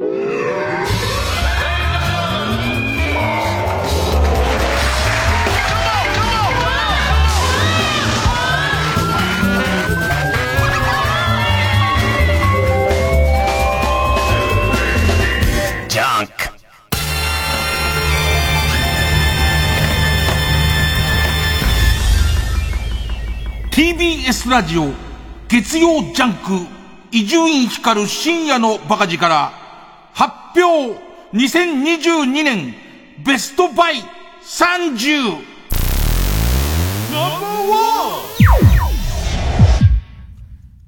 TBS ラジオ月曜ジャンク、伊集院光深夜のバカ力から発表、2022年ベストバイ30ナンバーワ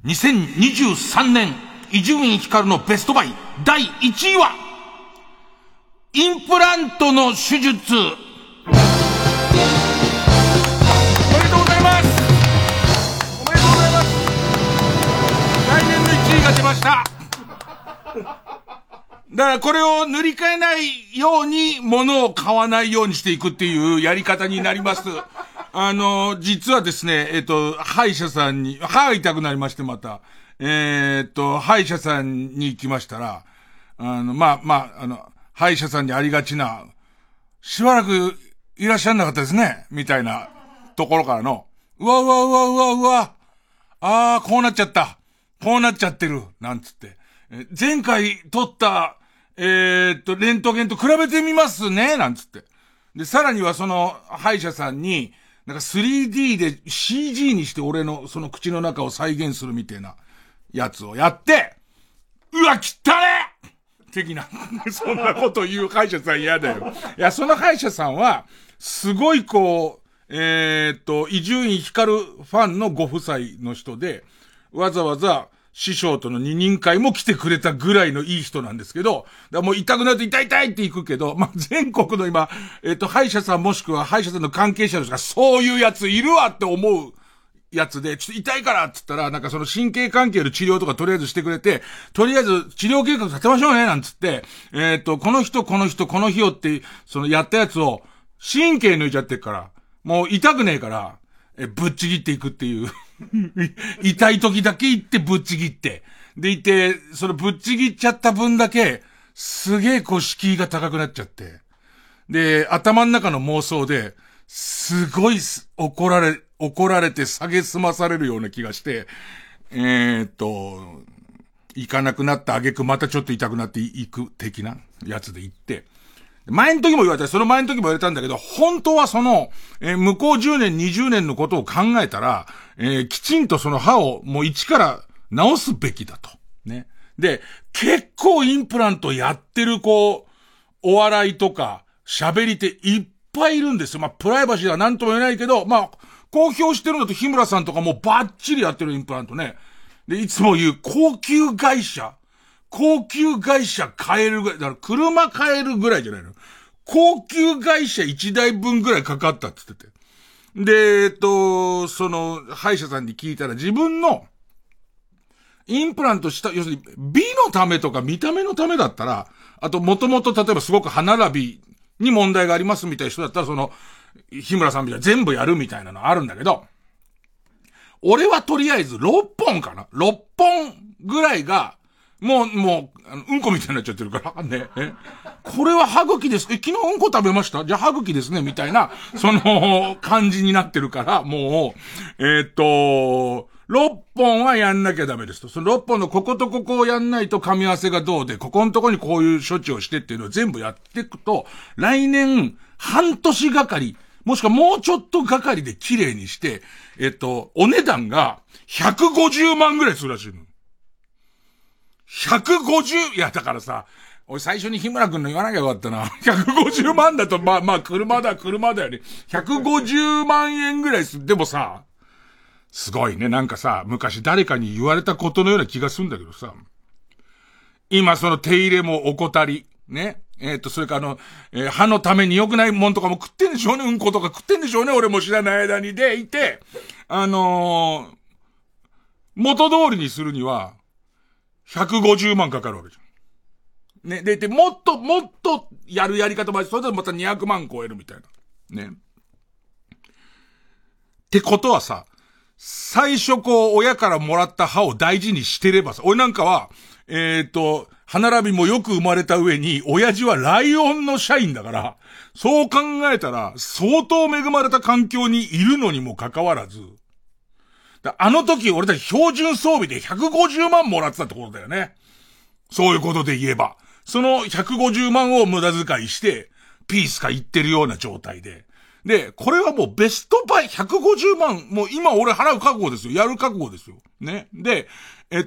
ン。2023年伊集院光のベストバイ第1位はインプラントの手術。出ました。だからこれを塗り替えないように物を買わないようにしていくっていうやり方になります。実はですね、歯医者さんに、歯痛くなりましてまた、歯医者さんに行きましたら、歯医者さんにありがちな、しばらくいらっしゃんなかったですね、みたいなところからの、うわうわうわうわうわ、あーこうなっちゃった。こうなっちゃってるなんつって。前回撮った、レントゲンと比べてみますねなんつって。で、さらにはその歯医者さんに、なんか 3D で CG にして俺のその口の中を再現するみたいなやつをやって、うわ、汚ね的な。そんなこと言う歯医者さん嫌だよ。いや、その歯医者さんは、すごいこう、伊集院光ファンのご夫妻の人で、わざわざ師匠との二人会も来てくれたぐらいのいい人なんですけど、だもう痛くなると痛い痛いって行くけど、まあ、全国の今、歯医者さんもしくは歯医者さんの関係者の人がそういうやついるわって思うやつで、ちょっと痛いからって言ったら、なんかその神経関係の治療とかとりあえずしてくれて、とりあえず治療計画立てましょうね、なんつって、この人この人この日をって、そのやったやつを神経抜いちゃってるから、もう痛くねえから、ぶっちぎっていくっていう。痛い時だけ行ってぶっちぎって。でいて、そのぶっちぎっちゃった分だけ、すげえこう敷居が高くなっちゃって。で、頭の中の妄想で、すごい怒られて下げ済まされるような気がして、行かなくなった挙句またちょっと痛くなっていく的なやつで行って。前の時も言われた、その前の時も言われたんだけど、本当はその、向こう10年、20年のことを考えたら、きちんとその歯をもう一から直すべきだと。ね。で、結構インプラントやってるこう、お笑いとか喋り手いっぱいいるんですよ。まあ、プライバシーはなんとも言えないけど、まあ、公表してるのと日村さんとかもバッチリやってるインプラントね。で、いつも言う高級外車買えるぐらい、だから車買えるぐらいじゃないの。高級外車1台分ぐらいかかったって言ってて。で、その、歯医者さんに聞いたら自分の、インプラントした、要するに美のためとか見た目のためだったら、あと元々例えばすごく歯並びに問題がありますみたいな人だったら、その、日村さんみたいな全部やるみたいなのあるんだけど、俺はとりあえず6本かな ?6 本ぐらいが、もう、うんこみたいになっちゃってるから、ね。これは歯茎です。昨日うんこ食べました？じゃあ歯茎ですね、みたいな、その、感じになってるから、もう、6本はやんなきゃダメですと。その6本のこことここをやんないと噛み合わせがどうで、ここのとこにこういう処置をしてっていうのを全部やっていくと、来年、半年がかり、もしくはもうちょっとがかりで綺麗にして、お値段が150万ぐらいするらしいの。150、いやだからさ、俺最初に日村くんの言わなきゃよかったな。150万だと、まあ、車だよね。150万円ぐらいする。でもさ、すごいね。なんかさ、昔誰かに言われたことのような気がするんだけどさ、今その手入れも怠り、ね。それから歯のために良くないもんとかも食ってんでしょうね。うんことか食ってんでしょうね。俺も知らない間にでいて、元通りにするには、150万かかるわけじゃん。ね。で、もっとやるやり方もある。それだとまた200万超えるみたいな。ね。ってことはさ、最初こう、親からもらった歯を大事にしてればさ、俺なんかは、歯並びもよく生まれた上に、親父はライオンの社員だから、そう考えたら、相当恵まれた環境にいるのにもかかわらず、あの時俺たち標準装備で150万もらってたってことだよね。そういうことで言えば、その150万を無駄遣いして、ピースか言ってるような状態で。で、これはもうベストバイ150万、もう今俺払う覚悟ですよ。やる覚悟ですよ。ね。で、かっ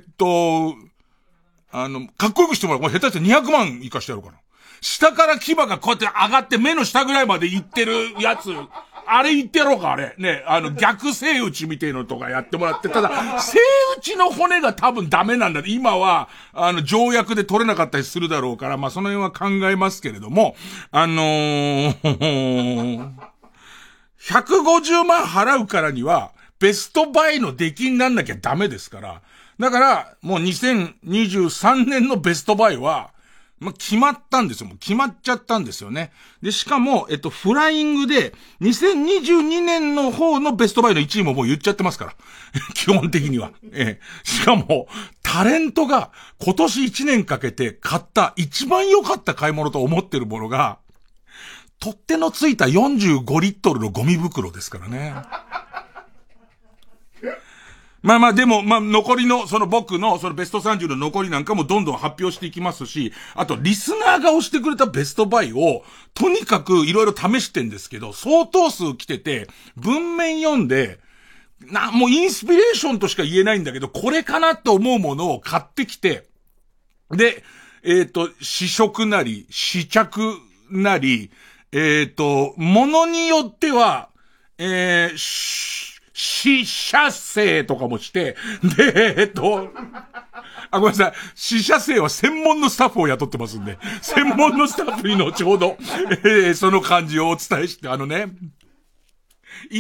こよくしてもらう。これ下手したら200万いかしてやろうかな。下から牙がこうやって上がって目の下ぐらいまで行ってるやつ、あれ言ってやろうか、あれ。ね、逆背打ちみたいのとかやってもらって、ただ、背打ちの骨が多分ダメなんだ。今は、条約で取れなかったりするだろうから、まあ、その辺は考えますけれども、150万払うからには、ベストバイの出来になんなきゃダメですから、だから、もう2023年のベストバイは、まあ、決まったんですよ。もう決まっちゃったんですよね。で、しかも、フライングで、2022年の方のベストバイの1位ももう言っちゃってますから。基本的には。しかも、タレントが今年1年かけて買った一番良かった買い物と思ってるものが、取っ手のついた45リットルのゴミ袋ですからね。まあまあでも、まあ残りの、僕の、ベスト30の残りなんかもどんどん発表していきますし、あとリスナーが押してくれたベストバイを、とにかくいろいろ試してんですけど、相当数来てて、文面読んで、もうインスピレーションとしか言えないんだけど、これかなと思うものを買ってきて、で、試食なり、試着なり、ものによっては、死者生とかもして、で、ごめんなさい。死者生は専門のスタッフを雇ってますんで、専門のスタッフに後ほど、その感じをお伝えして、行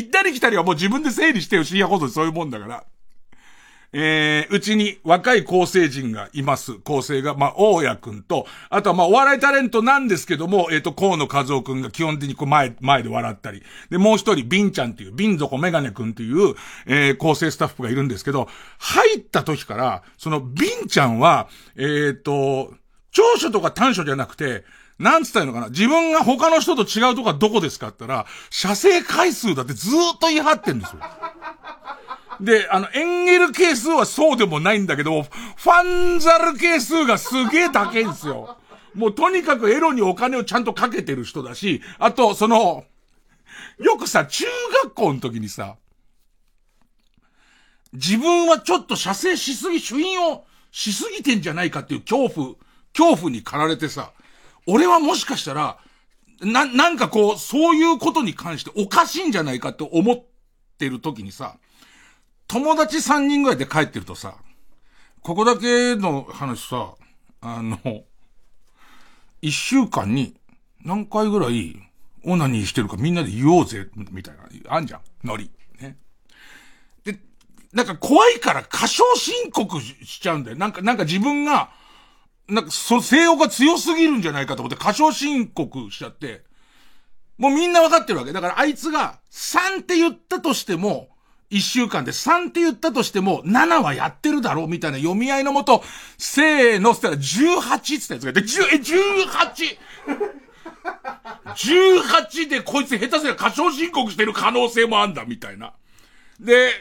ったり来たりはもう自分で整理してよ、深夜放送でそういうもんだから。うちに若い構成陣がいます。構成が、大谷くんと、あとはお笑いタレントなんですけども、河野和夫くんが基本的に前で笑ったり。で、もう一人、ビンちゃんっていう、ビン底メガネくんっていう、構成スタッフがいるんですけど、入った時から、ビンちゃんは、長所とか短所じゃなくて、なんつったらいいのかな、自分が他の人と違うとこはどこですかって言ったら、写生回数だってずーっと言い張ってんですよ。で、エンゲル係数はそうでもないんだけど、ファンザル係数がすげえ高いんですよ。もうとにかくエロにお金をちゃんとかけてる人だし、あと、よくさ、中学校の時にさ、自分はちょっと射精しすぎ、主因をしすぎてんじゃないかっていう恐怖に駆られてさ、俺はもしかしたら、なんかこう、そういうことに関しておかしいんじゃないかと思ってる時にさ、友達3人ぐらいで帰ってるとさ、ここだけの話さ、1週間に何回ぐらいオナニーしてるかみんなで言おうぜ、みたいな、あんじゃん、ノリ。ね。で、なんか怖いから過小申告しちゃうんだよ。なんか自分が、性欲が強すぎるんじゃないかと思って過小申告しちゃって、もうみんなわかってるわけ。だからあいつが3って言ったとしても、一週間で3って言ったとしても、7はやってるだろうみたいな読み合いのもと、せーのしたら18ってやつがいて、18でこいつ下手すりゃ過小申告してる可能性もあんだ、みたいな。で、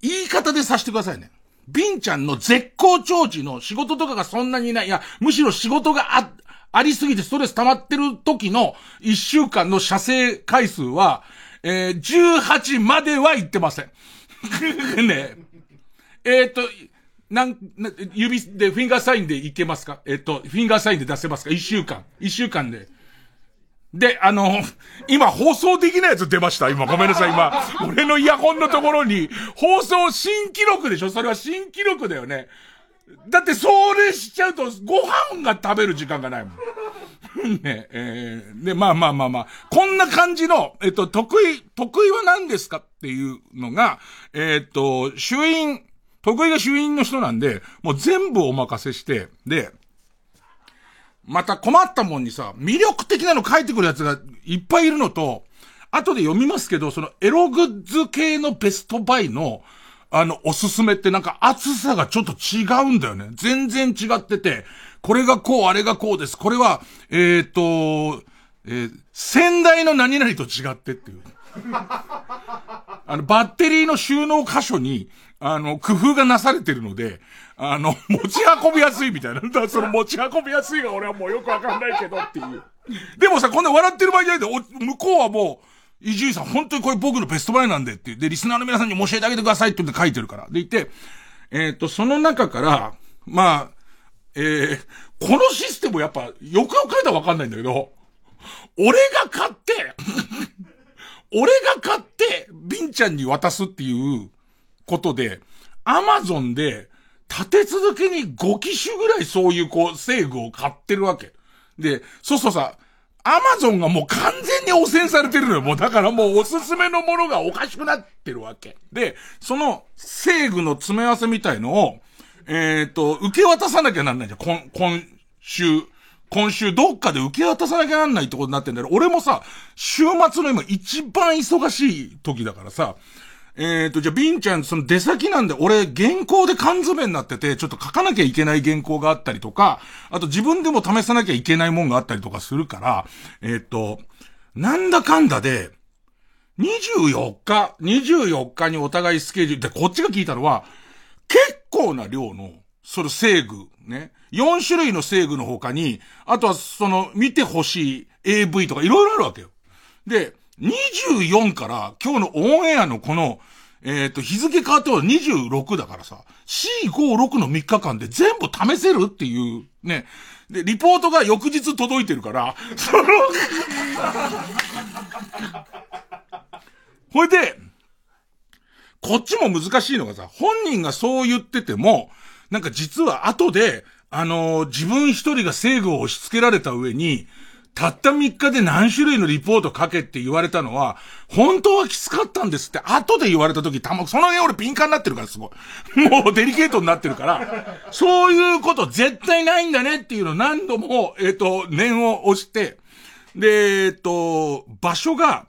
言い方でさせてくださいね。ビンちゃんの絶好調時の仕事とかがそんなにない。いや、むしろ仕事がありすぎてストレス溜まってる時の一週間の射精回数は、18までは行ってません。ね。指でフィンガーサインでいけますか？フィンガーサインで出せますか？一週間で。で、今放送できないやつ出ました。今ごめんなさい。今、俺のイヤホンのところに、放送新記録でしょ？それは新記録だよね。だってそれしちゃうとご飯が食べる時間がないもん。ねえで、まあ。こんな感じの、得意は何ですかっていうのが、得意が主員の人なんで、もう全部お任せして、で、また困ったもんにさ、魅力的なの書いてくるやつがいっぱいいるのと、後で読みますけど、エログッズ系のベストバイの、おすすめってなんか厚さがちょっと違うんだよね。全然違ってて、これがこう、あれがこうです。これは、先代の何々と違ってっていう。バッテリーの収納箇所に、工夫がなされてるので、持ち運びやすいみたいな。だからその持ち運びやすいが俺はもうよくわかんないけどっていう。でもさ、こんな笑ってる場合じゃないで、向こうはもう、伊集院さん、本当にこれ僕のベストバイなんでっていう。で、リスナーの皆さんに教えてあげてくださいって言って書いてるから。でいて、その中から、まあ、このシステムやっぱ、よくよく書いたらわかんないんだけど、俺が買って、ビンちゃんに渡すっていうことで、アマゾンで、立て続けに5機種ぐらいそういうこう、制御を買ってるわけ。で、そうそうさ、アマゾンがもう完全に汚染されてるのよ。もうだからもうおすすめのものがおかしくなってるわけ。で、その制御の詰め合わせみたいのを、受け渡さなきゃなんないじゃん。今週どっかで受け渡さなきゃなんないってことになってんだけど、俺もさ、週末の今一番忙しい時だからさ、じゃあビンちゃんその出先なんで、俺原稿で缶詰になってて、ちょっと書かなきゃいけない原稿があったりとか、あと自分でも試さなきゃいけないもんがあったりとかするから、なんだかんだで、24日にお互いスケジュール、で、こっちが聞いたのは、結構な量の、その制具、ね。4種類の制具の他に、あとはその見てほしい AV とかいろいろあるわけよ。で、24から今日のオンエアのこの、日付変わっては26だからさ、4、5、6の3日間で全部試せるっていう、ね。で、リポートが翌日届いてるから、ほいで、こっちも難しいのがさ、本人がそう言ってても、なんか実は後で、自分一人が制御を押し付けられた上に、たった3日で何種類のリポート書けって言われたのは、本当はきつかったんですって後で言われた時、その辺俺敏感になってるからすごい。もうデリケートになってるから、そういうこと絶対ないんだねっていうのを何度も、念を押して、で、場所が、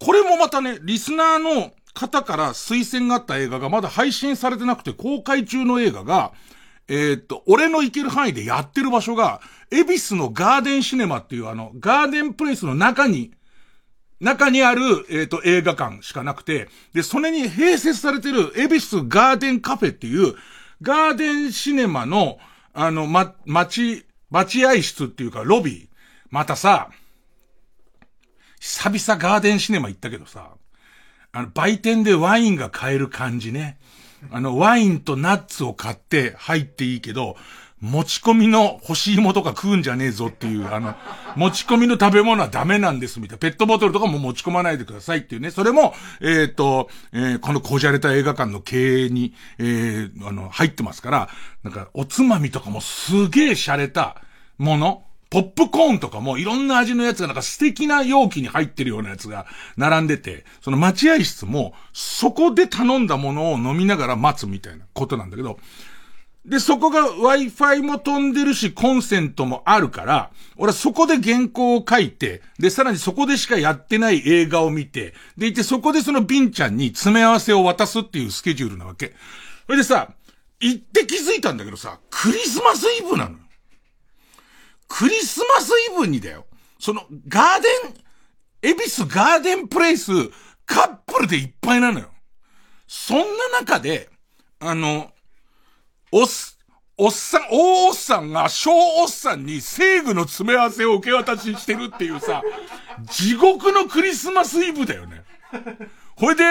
これもまたね、リスナーの方から推薦があった映画がまだ配信されてなくて公開中の映画が、俺の行ける範囲でやってる場所が、恵比寿のガーデンシネマっていうガーデンプレイスの中にある、映画館しかなくて、で、それに併設されてる、恵比寿ガーデンカフェっていう、ガーデンシネマの、待合室っていうか、ロビー。またさ、久々ガーデンシネマ行ったけどさ、売店でワインが買える感じね。ワインとナッツを買って入っていいけど、持ち込みの干し芋とか食うんじゃねえぞっていう、持ち込みの食べ物はダメなんですみたいな。ペットボトルとかも持ち込まないでくださいっていうね。それも、このこじゃれた映画館の経営に、入ってますから、なんか、おつまみとかもすげえ洒落たもの。ポップコーンとかもいろんな味のやつがなんか素敵な容器に入ってるようなやつが並んでて、その待合室もそこで頼んだものを飲みながら待つみたいなことなんだけど、で、そこが Wi-Fi も飛んでるしコンセントもあるから、俺はそこで原稿を書いて、で、さらにそこでしかやってない映画を見て、でいてそこでそのビンちゃんに詰め合わせを渡すっていうスケジュールなわけ。それでさ、行って気づいたんだけどさ、クリスマスイブなのよ。クリスマスイブにだよ。その、恵比寿ガーデンプレイス、カップルでいっぱいなのよ。そんな中で、大おっさんが小おっさんに制御の詰め合わせを受け渡ししてるっていうさ、地獄のクリスマスイブだよね。ほいで、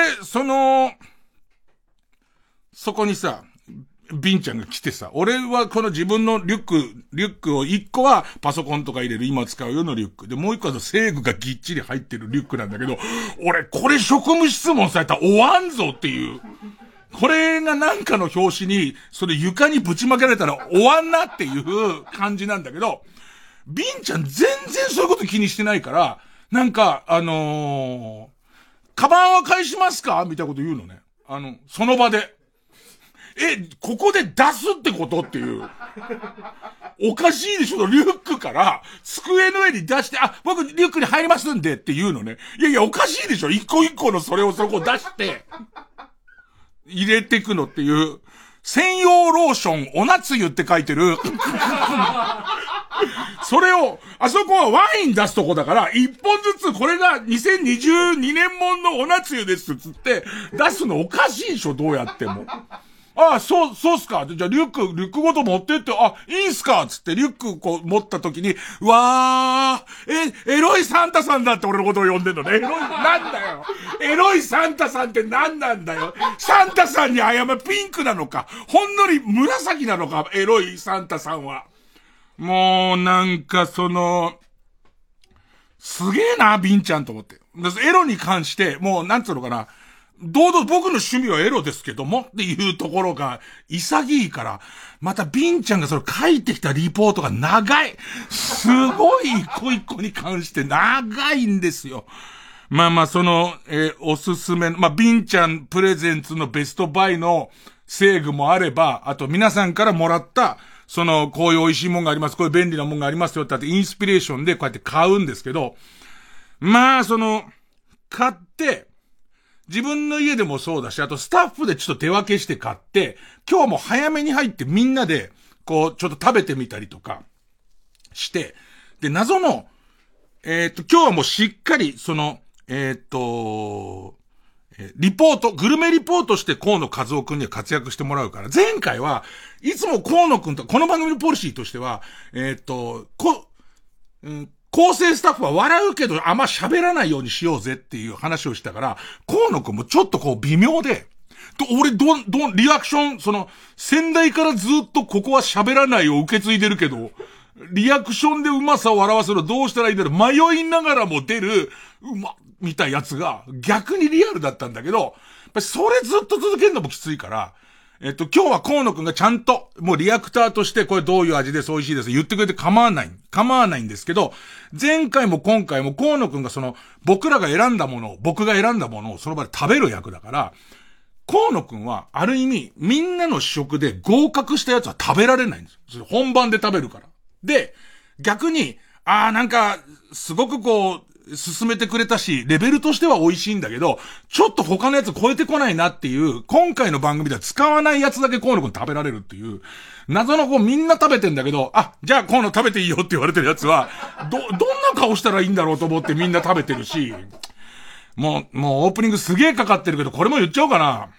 そこにさ、ビンちゃんが来てさ、俺はこの自分のリュックを1個はパソコンとか入れる今使うようなリュックで、もう1個は制具がぎっちり入ってるリュックなんだけど、俺これ職務質問されたら終わんぞっていう。これがなんかの表紙に、それ床にぶちまけられたら終わんなっていう感じなんだけど、ビンちゃん全然そういうこと気にしてないから、なんか、カバンは返しますかみたいなこと言うのね。その場で。ここで出すってことっていう。おかしいでしょ、リュックから、机の上に出して、僕リュックに入りますんでって言うのね。いやいや、おかしいでしょ、一個一個のそれをそこ出して。入れてくのっていう、専用ローションお夏湯って書いてる。それを、あそこはワイン出すとこだから、一本ずつこれが2022年もんのお夏湯ですっつって、出すのおかしいでしょ、どうやっても。そうっすか。じゃあリュックごと持ってって、いいんすかつって、リュックこう持った時に、わー、エロいサンタさんだって俺のことを呼んでんのね。エロい、なんだよ。エロいサンタさんって何なんだよ。サンタさんに謝る、ピンクなのか、ほんのり紫なのか、エロいサンタさんは。もう、なんかすげえな、ビンちゃんと思って。エロに関して、もう、なんつうのかな。堂々僕の趣味はエロですけどもっていうところが潔いから、またビンちゃんがそれ書いてきたリポートが長い。すごい一個一個に関して長いんですよ。まあおすすめの、ビンちゃんプレゼンツのベストバイのセーグもあれば、あと皆さんからもらった、こういう美味しいもんがあります、こういう便利なもんがありますよってあってインスピレーションでこうやって買うんですけど、買って、自分の家でもそうだし、あとスタッフでちょっと手分けして買って、今日も早めに入ってみんなで、ちょっと食べてみたりとかして、で、謎の、今日はもうしっかり、リポート、グルメリポートして河野和夫くんには活躍してもらうから、前回はいつも河野くんと、この番組のポリシーとしては、構成スタッフは笑うけどあんま喋らないようにしようぜっていう話をしたから、河野くんもちょっと微妙で、俺リアクション、先代からずっとここは喋らないを受け継いでるけど、リアクションでうまさを表せるのどうしたらいいんだろう、迷いながらも出る、みたいなやつが逆にリアルだったんだけど、やっぱそれずっと続けるのもきついから、今日は河野くんがちゃんと、もうリアクターとしてこれどういう味です、美味しいです、言ってくれて構わないんですけど、前回も今回も河野くんが僕が選んだものをその場で食べる役だから、河野くんはある意味、みんなの試食で合格したやつは食べられないんです。本番で食べるから。で、逆に、すごく進めてくれたし、レベルとしては美味しいんだけど、ちょっと他のやつ超えてこないなっていう、今回の番組では使わないやつだけ河野くん食べられるっていう、謎のみんな食べてんだけど、じゃあ河野食べていいよって言われてるやつは、どんな顔したらいいんだろうと思ってみんな食べてるし、もうオープニングすげえかかってるけど、これも言っちゃおうかな。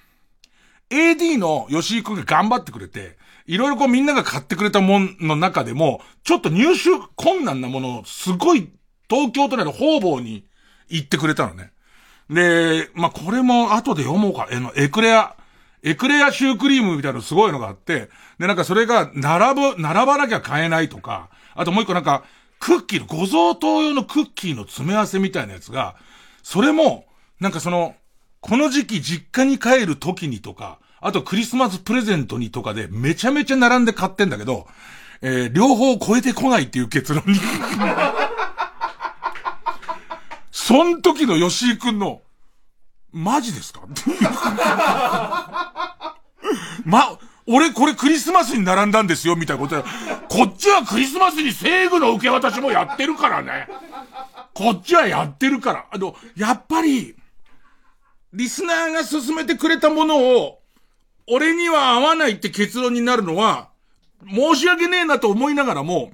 AD の吉井くんが頑張ってくれて、いろいろみんなが買ってくれたもんの中でも、ちょっと入手困難なものをすごい東京都内の方々に行ってくれたのね。で、これも後で読もうか。エクレアシュークリームみたいなのすごいのがあって、で、それが並ばなきゃ買えないとか、あともう一個クッキーの、ご贈答用のクッキーの詰め合わせみたいなやつが、それも、この時期実家に帰る時にとか、あとクリスマスプレゼントにとかでめちゃめちゃ並んで買ってんだけど、両方超えてこないっていう結論にそん時の吉井くんのマジですか俺これクリスマスに並んだんですよみたいなことだ。こっちはクリスマスにセーグの受け渡しもやってるからね。こっちはやってるから、やっぱりリスナーが勧めてくれたものを俺には合わないって結論になるのは申し訳ねえなと思いながらも、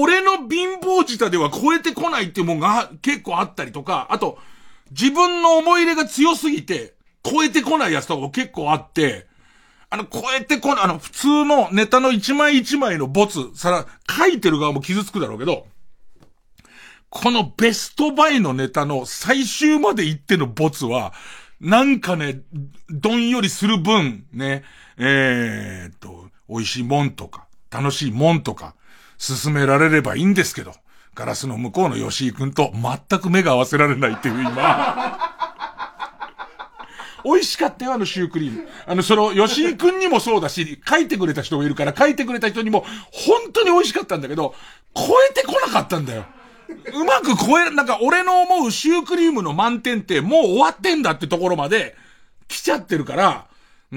俺の貧乏舌では超えてこないっていうもんが結構あったりとか、あと自分の思い入れが強すぎて超えてこないやつとかも結構あって、超えてこない、普通のネタの一枚一枚のボツ、書いてる側も傷つくだろうけど、このベストバイのネタの最終まで行ってのボツは、どんよりする分、ね、美味しいもんとか、楽しいもんとか、勧められればいいんですけど、ガラスの向こうの吉井くんと全く目が合わせられないっていう今。美味しかったよ、シュークリーム。吉井くんにもそうだし、書いてくれた人もいるから、書いてくれた人にも、本当に美味しかったんだけど、超えてこなかったんだよ。うまく超える、俺の思うシュークリームの満点ってもう終わってんだってところまで来ちゃってるから、こう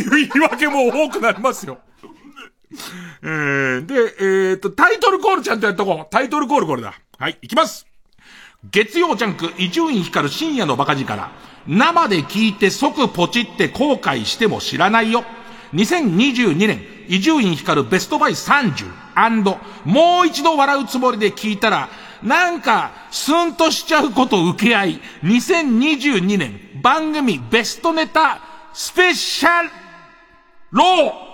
いう言い訳も多くなりますよ。で、タイトルコールちゃんとやっとこう。タイトルコールこれだ。はい、いきます。月曜ジャンク伊集院光る深夜のバカ力、生で聞いて即ポチって後悔しても知らないよ。2022年伊集院光るベストバイ30、もう一度笑うつもりで聞いたらなんかスンとしちゃうこと受け合い、2022年番組ベストネタスペシャルロー。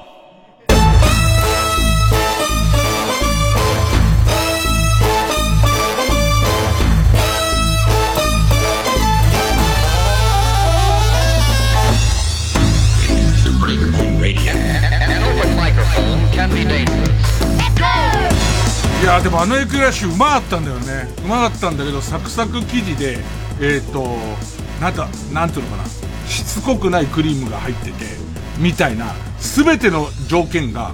いやでもあのエクレアシュうまかったんだよね。うまかったんだけどサクサク生地でなんていうのかな、しつこくないクリームが入っててみたいな、全ての条件が、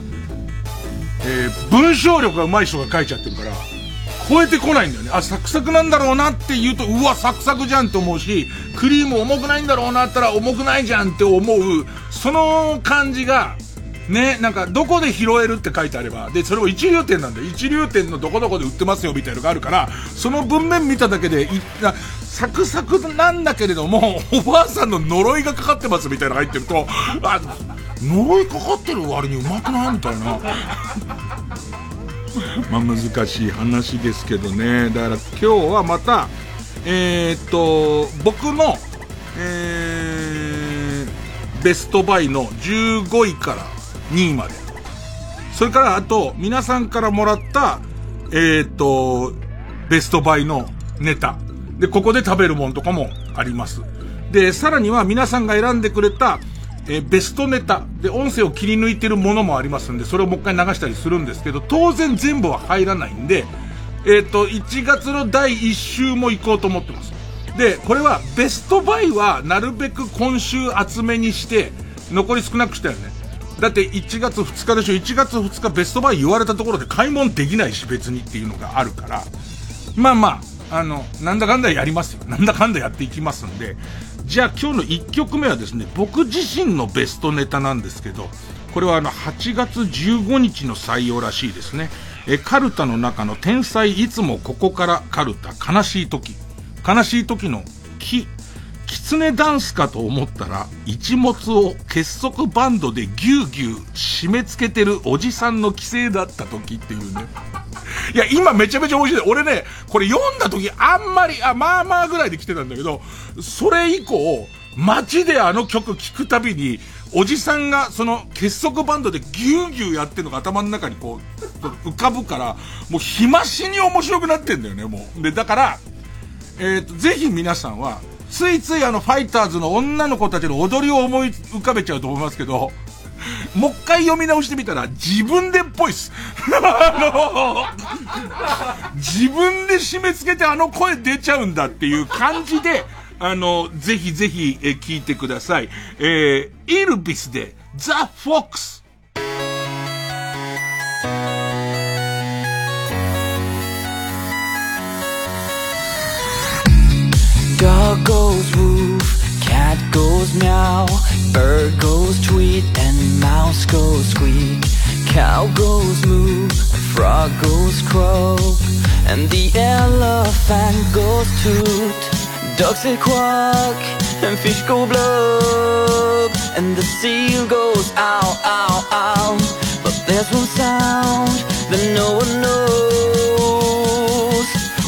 文章力が上手い人が書いちゃってるから超えてこないんだよね。あ、サクサクなんだろうなって言うと、うわサクサクじゃんと思うし、クリーム重くないんだろうなったら重くないじゃんって思う、その感じがね、なんかどこで拾えるって書いてあれば、でそれを一流店なんだよ、一流店のどこどこで売ってますよみたいなのがあるから、その文面見ただけでサクサクなんだけれどもおばあさんの呪いがかかってますみたいなの入ってると、あ、呪いかかってる割にうまくないみたいなまあ難しい話ですけどね。だから今日はまた僕のベストバイの15位から2位まで、それからあと皆さんからもらったベストバイのネタで、ここで食べるもんとかもあります。でさらには皆さんが選んでくれた、ベストネタで音声を切り抜いてるものもありますんで、それをもう一回流したりするんですけど、当然全部は入らないんで1月の第1週も行こうと思ってます。でこれはベストバイはなるべく今週厚めにして残り少なくしたよね。だって1月2日でしょ。1月2日ベストバイ言われたところで買い物できないし別にっていうのがあるから、まあまあなんだかんだやりますよ。なんだかんだやっていきますんで、じゃあ今日の1曲目はですね、僕自身のベストネタなんですけど、これは8月15日の採用らしいですね。カルタの中の天才いつもここからカルタ、悲しい時の狐ダンスかと思ったら一物を結束バンドでぎゅうぎゅう締め付けてるおじさんの規制だった時っていうねいや今めちゃめちゃ面白い。俺ねこれ読んだ時まあまあぐらいで来てたんだけど、それ以降街であの曲聴くたびにおじさんがその結束バンドでぎゅうぎゅうやってるのが頭の中にこう浮かぶから、もう日増しに面白くなってんだよね。もうでだからぜひ皆さんはついついファイターズの女の子たちの踊りを思い浮かべちゃうと思いますけど、もう一回読み直してみたら自分でっぽいっす自分で締め付けてあの声出ちゃうんだっていう感じでぜひぜひ聞いてください。イルビスでザ・フォックス。Dog goes woof, cat goes meow, bird goes tweet, and mouse goes squeak. Cow goes moo, frog goes croak, and the elephant goes toot. Ducks say quack, and fish go blub, and the seal goes ow, ow, ow. But there's one sound that no one knows.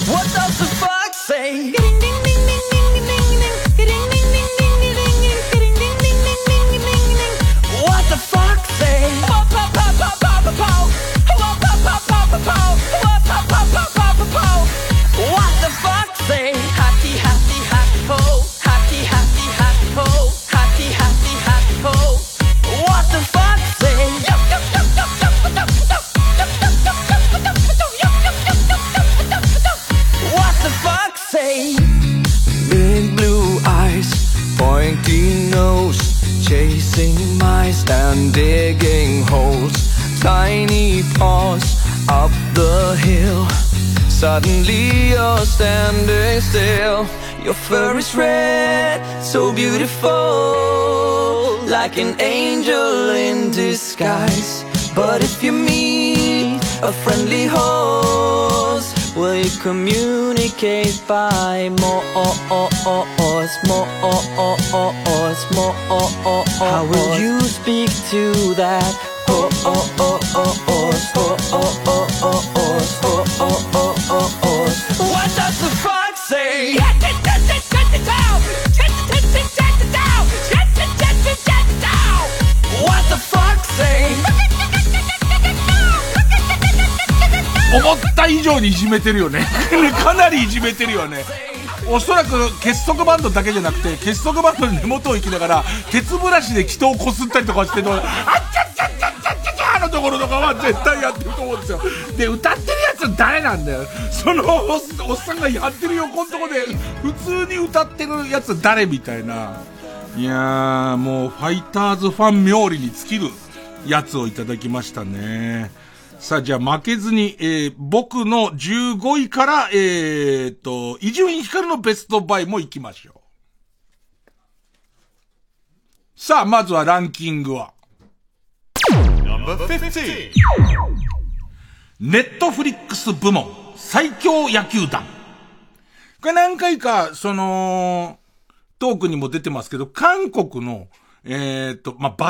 What does the fox say?Chasing mice and digging holes, tiny paws up the hill. Suddenly you're standing still. Your fur is red, so beautiful, like an angel in disguise. But if you meet a friendly horse, We communicate by more. How will you speak to that? What does the frog say? Shut it down! Shut it down! Shut it down! What the frog say?思った以上にいじめてるよねかなりいじめてるよね。おそらく結束バンドだけじゃなくて、結束バンドの根元を行きながら鉄ブラシで人をこすったりとかしてるの、あっちゃっちゃっちゃっちゃっちゃっちゃのところとかは絶対やってると思うんですよ。で、歌ってるやつ誰なんだよ。そのおっさんがやってる横のとこで普通に歌ってるやつ誰みたいな。いやー、もうファイターズファン冥利に尽きるやつをいただきましたね。さあ、じゃあ負けずに、僕の15位から、伊集院光のベストバイも行きましょう。さあ、まずはランキングは。No.50。ネットフリックス部門、最強野球団。これ何回か、トークにも出てますけど、韓国の、バ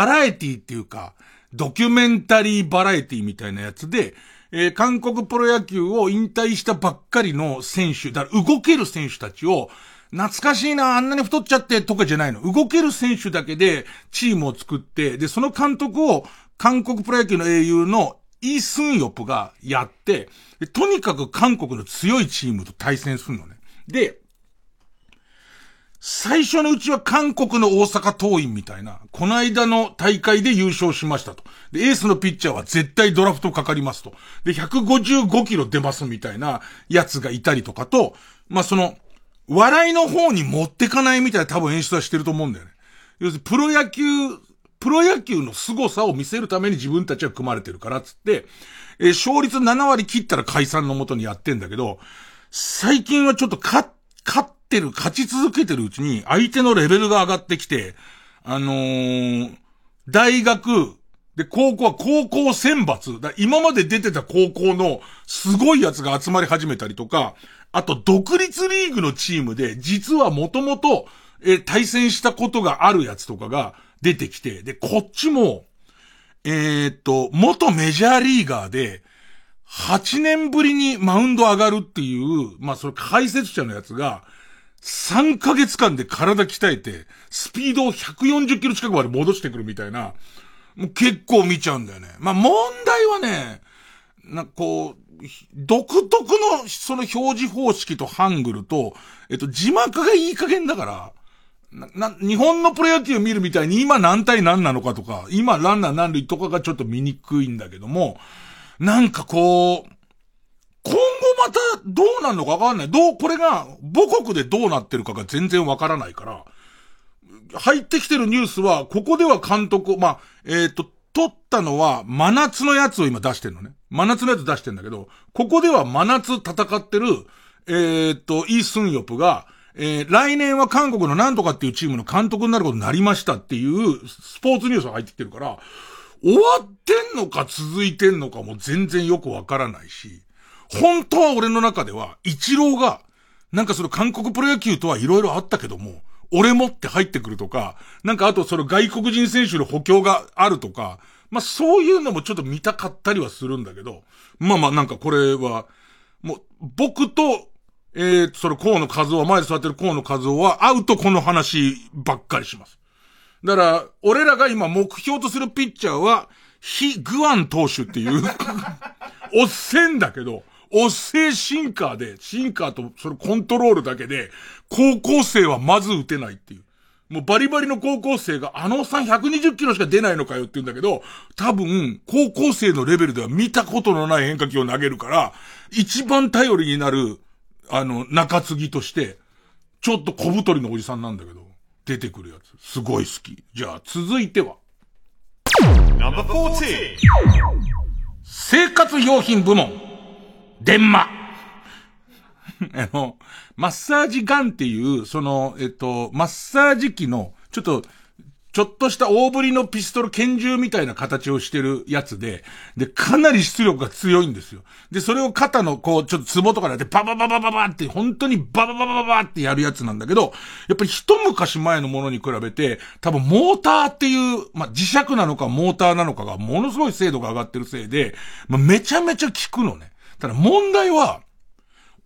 ラエティっていうか、ドキュメンタリーバラエティみたいなやつで、韓国プロ野球を引退したばっかりの選手、だから動ける選手たちを、懐かしいな、あんなに太っちゃってとかじゃないの。動ける選手だけでチームを作って、で、その監督を韓国プロ野球の英雄のイ・スンヨプがやって、とにかく韓国の強いチームと対戦するのね。で、最初のうちは韓国の大阪桐蔭みたいな、この間の大会で優勝しましたと。で、エースのピッチャーは絶対ドラフトかかりますと。で、155キロ出ますみたいなやつがいたりとかと、まあ、笑いの方に持ってかないみたいな多分演出はしてると思うんだよね。要するにプロ野球の凄さを見せるために自分たちは組まれてるからっつって、勝率7割切ったら解散のもとにやってんだけど、最近はちょっと勝ち続けてるうちに相手のレベルが上がってきて、大学で高校は高校選抜だ、今まで出てた高校のすごいやつが集まり始めたりとか、あと独立リーグのチームで実はもともと対戦したことがあるやつとかが出てきて、でこっちも元メジャーリーガーで8年ぶりにマウンド上がるっていう、まあそれ解説者のやつが3ヶ月間で体鍛えて、スピードを140キロ近くまで戻してくるみたいな、もう結構見ちゃうんだよね。まあ、問題はね、なんかこう、独特のその表示方式とハングルと、字幕がいい加減だから、日本のプロ野球を見るみたいに今何対何なのかとか、今ランナー何塁とかがちょっと見にくいんだけども、なんかこう、今後またどうなるのかわかんない。これが母国でどうなってるかが全然わからないから、入ってきてるニュースは、ここでは監督を、まあ、撮ったのは真夏のやつを今出してるのね。真夏のやつ出してるんだけど、ここでは真夏戦ってる、イ・スンヨプが、来年は韓国のなんとかっていうチームの監督になることになりましたっていうスポーツニュースが入ってきてるから、終わってんのか続いてんのかも全然よくわからないし、本当は俺の中では、イチローが、なんか韓国プロ野球とは色々あったけども、俺もって入ってくるとか、なんかあと外国人選手の補強があるとか、まあそういうのもちょっと見たかったりはするんだけど、まあまあなんかこれは、もう僕と、河野和夫は、前で座ってる河野和夫は会うとこの話ばっかりします。だから、俺らが今目標とするピッチャーは、ヒ・グアン投手っていう、おっせんだけど、おっせえシンカーとコントロールだけで、高校生はまず打てないっていう。もうバリバリの高校生が、あのおっさん120キロしか出ないのかよって言うんだけど、多分、高校生のレベルでは見たことのない変化球を投げるから、一番頼りになる、中継ぎとして、ちょっと小太りのおじさんなんだけど、出てくるやつ。すごい好き。じゃあ、続いては。No.40。生活用品部門。電マ。マッサージガンっていう、マッサージ機の、ちょっと、ちょっとした大ぶりのピストル、拳銃みたいな形をしてるやつで、で、かなり出力が強いんですよ。で、それを肩のこう、ちょっとツボとかでやって、ババババババって、本当にババババババってやるやつなんだけど、やっぱり一昔前のものに比べて、多分モーターっていう、まあ、磁石なのかモーターなのかがものすごい精度が上がってるせいで、まあ、めちゃめちゃ効くのね。ただ問題は、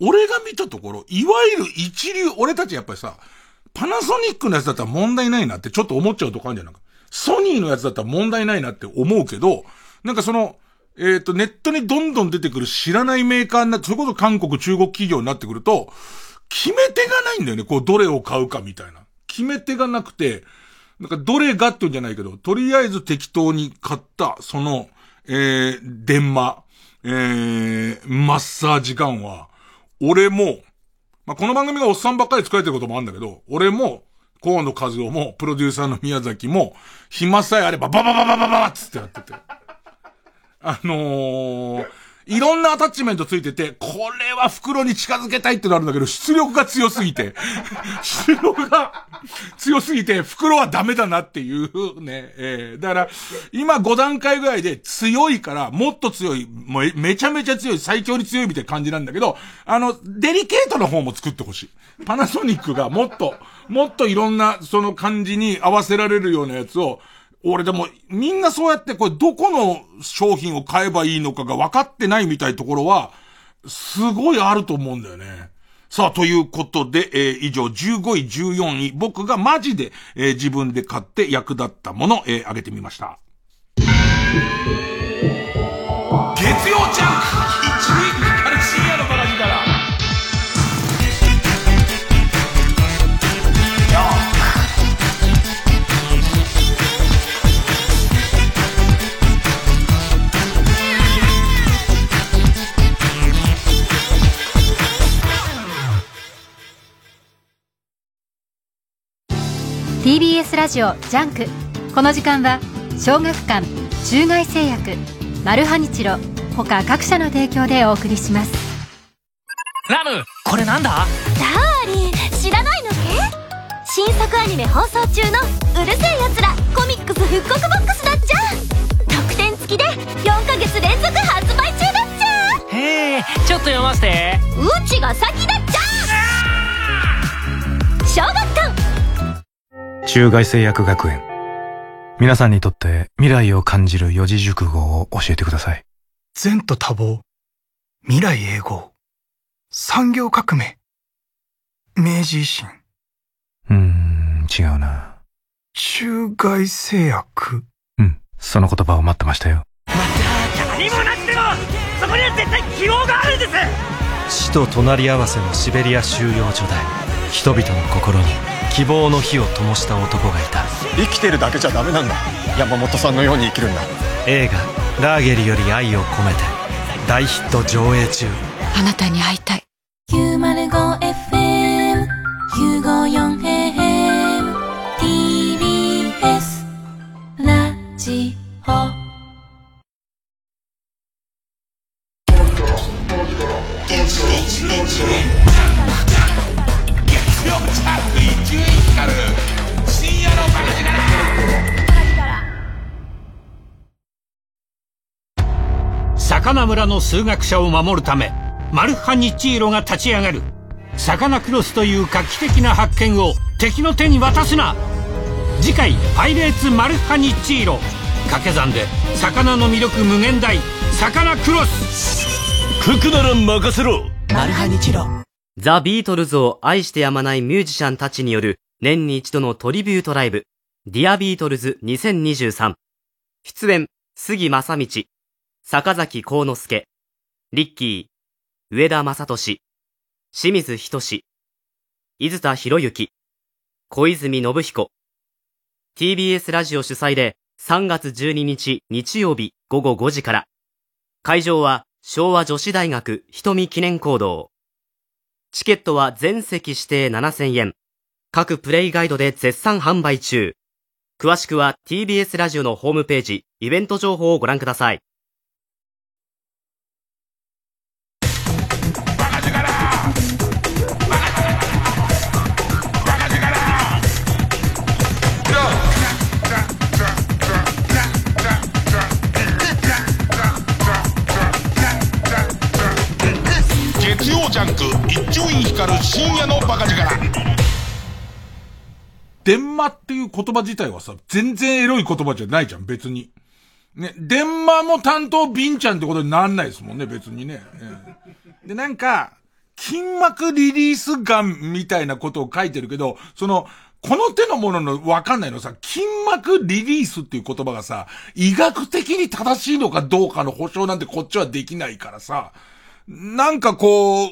俺が見たところ、いわゆる一流、俺たちやっぱりさ、パナソニックのやつだったら問題ないなってちょっと思っちゃうとこあるんじゃないか。ソニーのやつだったら問題ないなって思うけど、なんかその、ネットにどんどん出てくる知らないメーカーになって、それこそ韓国、中国企業になってくると、決め手がないんだよね。こう、どれを買うかみたいな。決め手がなくて、なんかどれがっていうんじゃないけど、とりあえず適当に買った、その、電話、マッサージガンは、俺も、まあ、この番組がおっさんばっかり使えてることもあるんだけど、俺も、河野和夫も、プロデューサーの宮崎も、暇さえあれば、ババババババッつってやってて。いろんなアタッチメントついてて、これは袋に近づけたいってのあるんだけど、出力が強すぎて、出力が強すぎて、袋はダメだなっていうね。だから、今5段階ぐらいで強いから、もっと強い、もうめちゃめちゃ強い、最強に強いみたいな感じなんだけど、デリケートな方も作ってほしい。パナソニックがもっといろんな、その感じに合わせられるようなやつを、俺でもみんなそうやってこれどこの商品を買えばいいのかが分かってないみたいところはすごいあると思うんだよね。さあということで、以上15位14位僕がマジで、自分で買って役立ったもの、あげてみました。月曜ジャンク一塁から深夜のバラジからTBS ラジオジャンク。この時間は小学館、中外製薬、マルハニチロ他各社の提供でお送りします。ラム、これなんだ？ダーリン、知らないのね。新作アニメ放送中のうるせえやつらコミックス復刻ボックスだっちゃ。特典付きで4ヶ月連続発売中だっちゃ。へえ、ちょっと読ませて。うちが先だっちゃ。小学館、中外製薬学園。皆さんにとって未来を感じる四字熟語を教えてください。前途多忙、未来永劫、産業革命、明治維新。違うな。中外製薬。うん、その言葉を待ってましたよ。何もなくてもそこには絶対希望があるんです。死と隣り合わせのシベリア収容所だ。人々の心に希望の火を灯した男がいた。生きてるだけじゃダメなんだ。山本さんのように生きるんだ。映画ラーゲリより愛を込めて大ヒット上映中。あなたに会いたい。 905FM 954AM TBS ラジオ魚村の数学者を守るためマルハニチーロが立ち上がる。サカナクロスという画期的な発見を敵の手に渡すな。次回パイレーツマルハニチーロ掛け算で魚の魅力無限大サカナクロス。ククなら任せろマルハニチロ。ザ・ビートルズを愛してやまないミュージシャンたちによる年に一度のトリビュートライブ、ディア・ビートルズ2023。出演、杉正道、坂崎幸之助、リッキー、上田正俊、清水仁、伊豆田博之、小泉信彦。TBS ラジオ主催で3月12日日曜日午後5時から。会場は昭和女子大学瞳記念講堂。チケットは全席指定7000円。各プレイガイドで絶賛販売中。詳しくは TBS ラジオのホームページ、イベント情報をご覧ください。バカ力伊集院光る深夜のバカ力。電マっていう言葉自体はさ、全然エロい言葉じゃないじゃん、別に。ね、電マも担当ビンちゃんってことにならないですもんね、別にね。で、なんか、筋膜リリースガンみたいなことを書いてるけど、その、この手のもののわかんないのさ、筋膜リリースっていう言葉がさ、医学的に正しいのかどうかの保証なんてこっちはできないからさ、なんかこう、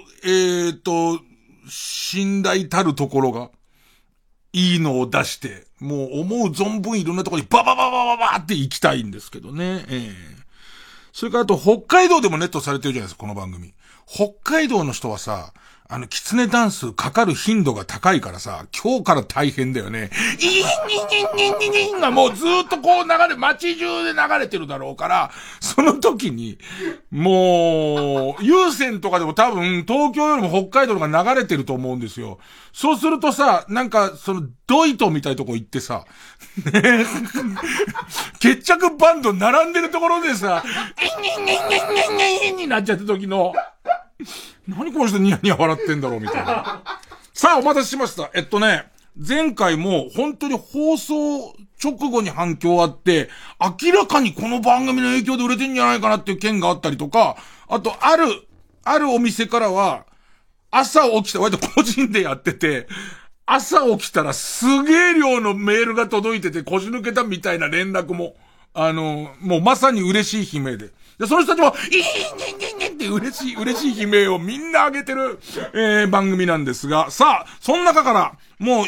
信頼たるところが、いいのを出して、もう思う存分いろんなところにババババババって行きたいんですけどね。それからあと北海道でもネットされてるじゃないですか、この番組。北海道の人はさ、キツネダンスかかる頻度が高いからさ、今日から大変だよね。インがもうずーっとこう流れ、街中で流れてるだろうから、その時に、もう、有線とかでも多分、東京よりも北海道のが流れてると思うんですよ。そうするとさ、なんか、その、ドイトみたいとこ行ってさ、ね決着バンド並んでるところでさ、インになっちゃった時の、何この人ニヤニヤ笑ってんだろうみたいな。さあお待たせしました。前回も本当に放送直後に反響あって、明らかにこの番組の影響で売れてんじゃないかなっていう件があったりとか、あとあるお店からは、朝起きた、割と個人でやってて、朝起きたらすげえ量のメールが届いてて腰抜けたみたいな連絡も、もうまさに嬉しい悲鳴で。で、その人たちも、って嬉しい悲鳴をみんな上げてる、番組なんですが、さあ、その中から、もう、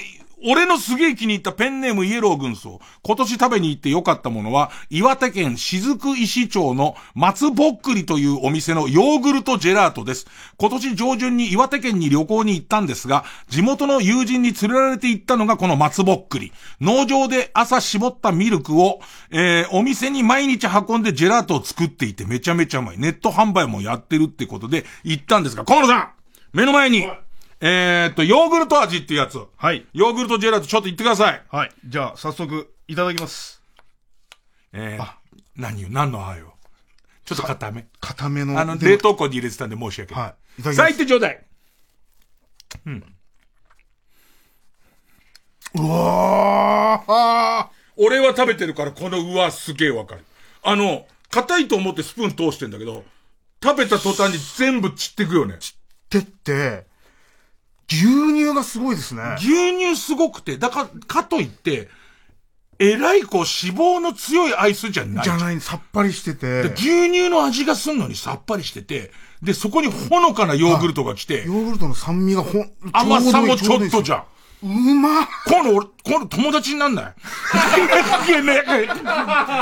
俺のすげえ気に入ったペンネームイエロー軍曹、今年食べに行って良かったものは、岩手県雫石町の松ぼっくりというお店のヨーグルトジェラートです。今年上旬に岩手県に旅行に行ったんですが、地元の友人に連れられて行ったのがこの松ぼっくり。農場で朝絞ったミルクを、お店に毎日運んでジェラートを作っていてめちゃめちゃうまい。ネット販売もやってるってことで行ったんですが、河野さん目の前にヨーグルト味っていうやつ。はい。ヨーグルトジェラートちょっと言ってください。はい。じゃあ、早速、いただきます。何のあよ。ちょっと固め。固めの。冷凍庫に入れてたんで申し訳ない。はい。いただきます。さあ、行ってちょうだい。うん。うわー。俺は食べてるから、このうわーすげーわかる。硬いと思ってスプーン通してんだけど、食べた途端に全部散ってくよね。散ってって、牛乳がすごいですね。牛乳すごくて、かといって、えらい脂肪の強いアイスじゃない。じゃない、さっぱりしてて。で牛乳の味がすんのにさっぱりしてて、で、そこにほのかなヨーグルトが来て。ヨーグルトの酸味が甘さもちょっとじゃん。うま。今度友達になんない？い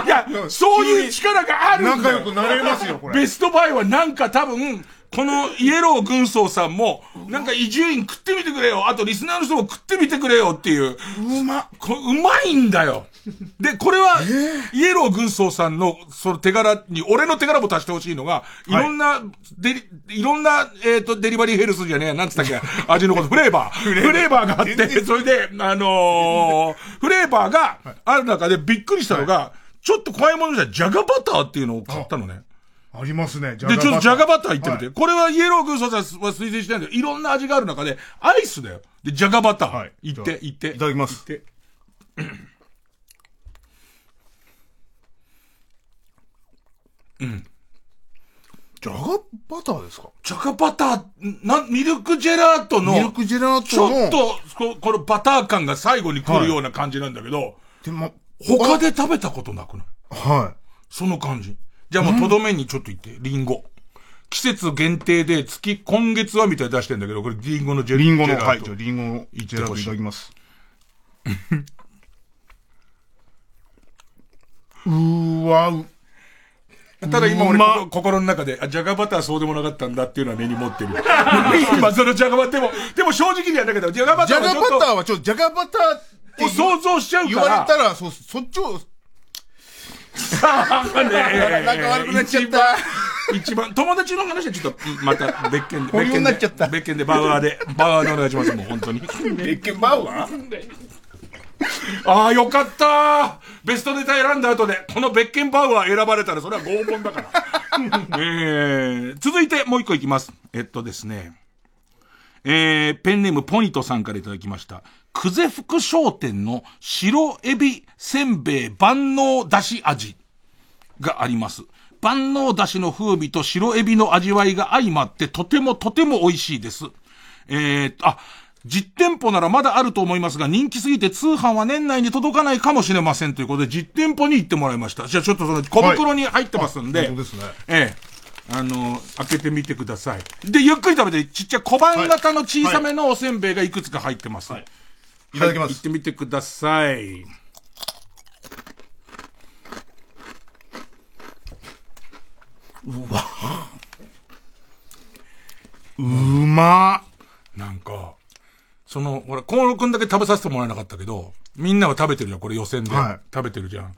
や、そういう力があるんだよ。仲良くなれますよ、これ。ベストバイはなんか多分、このイエロー軍曹さんも、なんか伊集院食ってみてくれよ。あとリスナーの人も食ってみてくれよっていう。うまいんだよ。で、これは、イエロー軍曹さんのその手柄に、俺の手柄も足してほしいのが、いろんな、デリバリーヘルスじゃねえ、なんつったっけ、味のこと、フレーバーがあって、それで、フレーバーがある中でびっくりしたのが、ちょっと怖いものじゃ、ジャガバターっていうのを買ったのね。ありますね、ジャガバター。で、ちょっとジャガバターいってみて。はい、これはイエロー軍曹さんは推薦してないんだけど、いろんな味がある中で、アイスだよ。で、ジャガバター。はい。いって。いただきます。うん。ジャガバターですか？ジャガバター、ミルクジェラートの、ちょっと、このバター感が最後に来るような感じなんだけど、でも、他で食べたことなくない？はい。その感じ。じゃあもうとどめにちょっと言って、リンゴ。季節限定で今月はみたいに出してんだけど、これリンゴのジェラート。リンゴのジェラートいただきます。ただ今俺心の中で、ジャガバターそうでもなかったんだっていうのは根に持ってる。今そのジャガバターでも正直にはだけど、ジャガバターを想像しちゃうから。言われたら、そっちを、さあね、なんか悪くなっちゃった。一番、友達の話はちょっと、また別件で。別件で、バウアーでお願いします、もう本当に。別件バウアー？ああ、よかったー。ベストネタ選んだ後で、この別件バウアー選ばれたら、それは拷問だから。続いて、もう一個いきます。ですね。ペンネームポニトさんからいただきました。久世福商店の白エビせんべい万能だし味があります。万能だしの風味と白エビの味わいが相まってとてもとても美味しいです。実店舗ならまだあると思いますが、人気すぎて通販は年内に届かないかもしれませんということで、実店舗に行ってもらいました。じゃあちょっとその小袋に入ってますんで、はい、そうですね、開けてみてください。で、ゆっくり食べて、ちっちゃい小判型の小さめのおせんべいがいくつか入ってます。はいはい、いただきます。行ってみてください。うわ。うまっ。なんか、ほら、コウロくんだけ食べさせてもらえなかったけど、みんなは食べてるじゃん、これ予選で。はい、食べてるじゃん。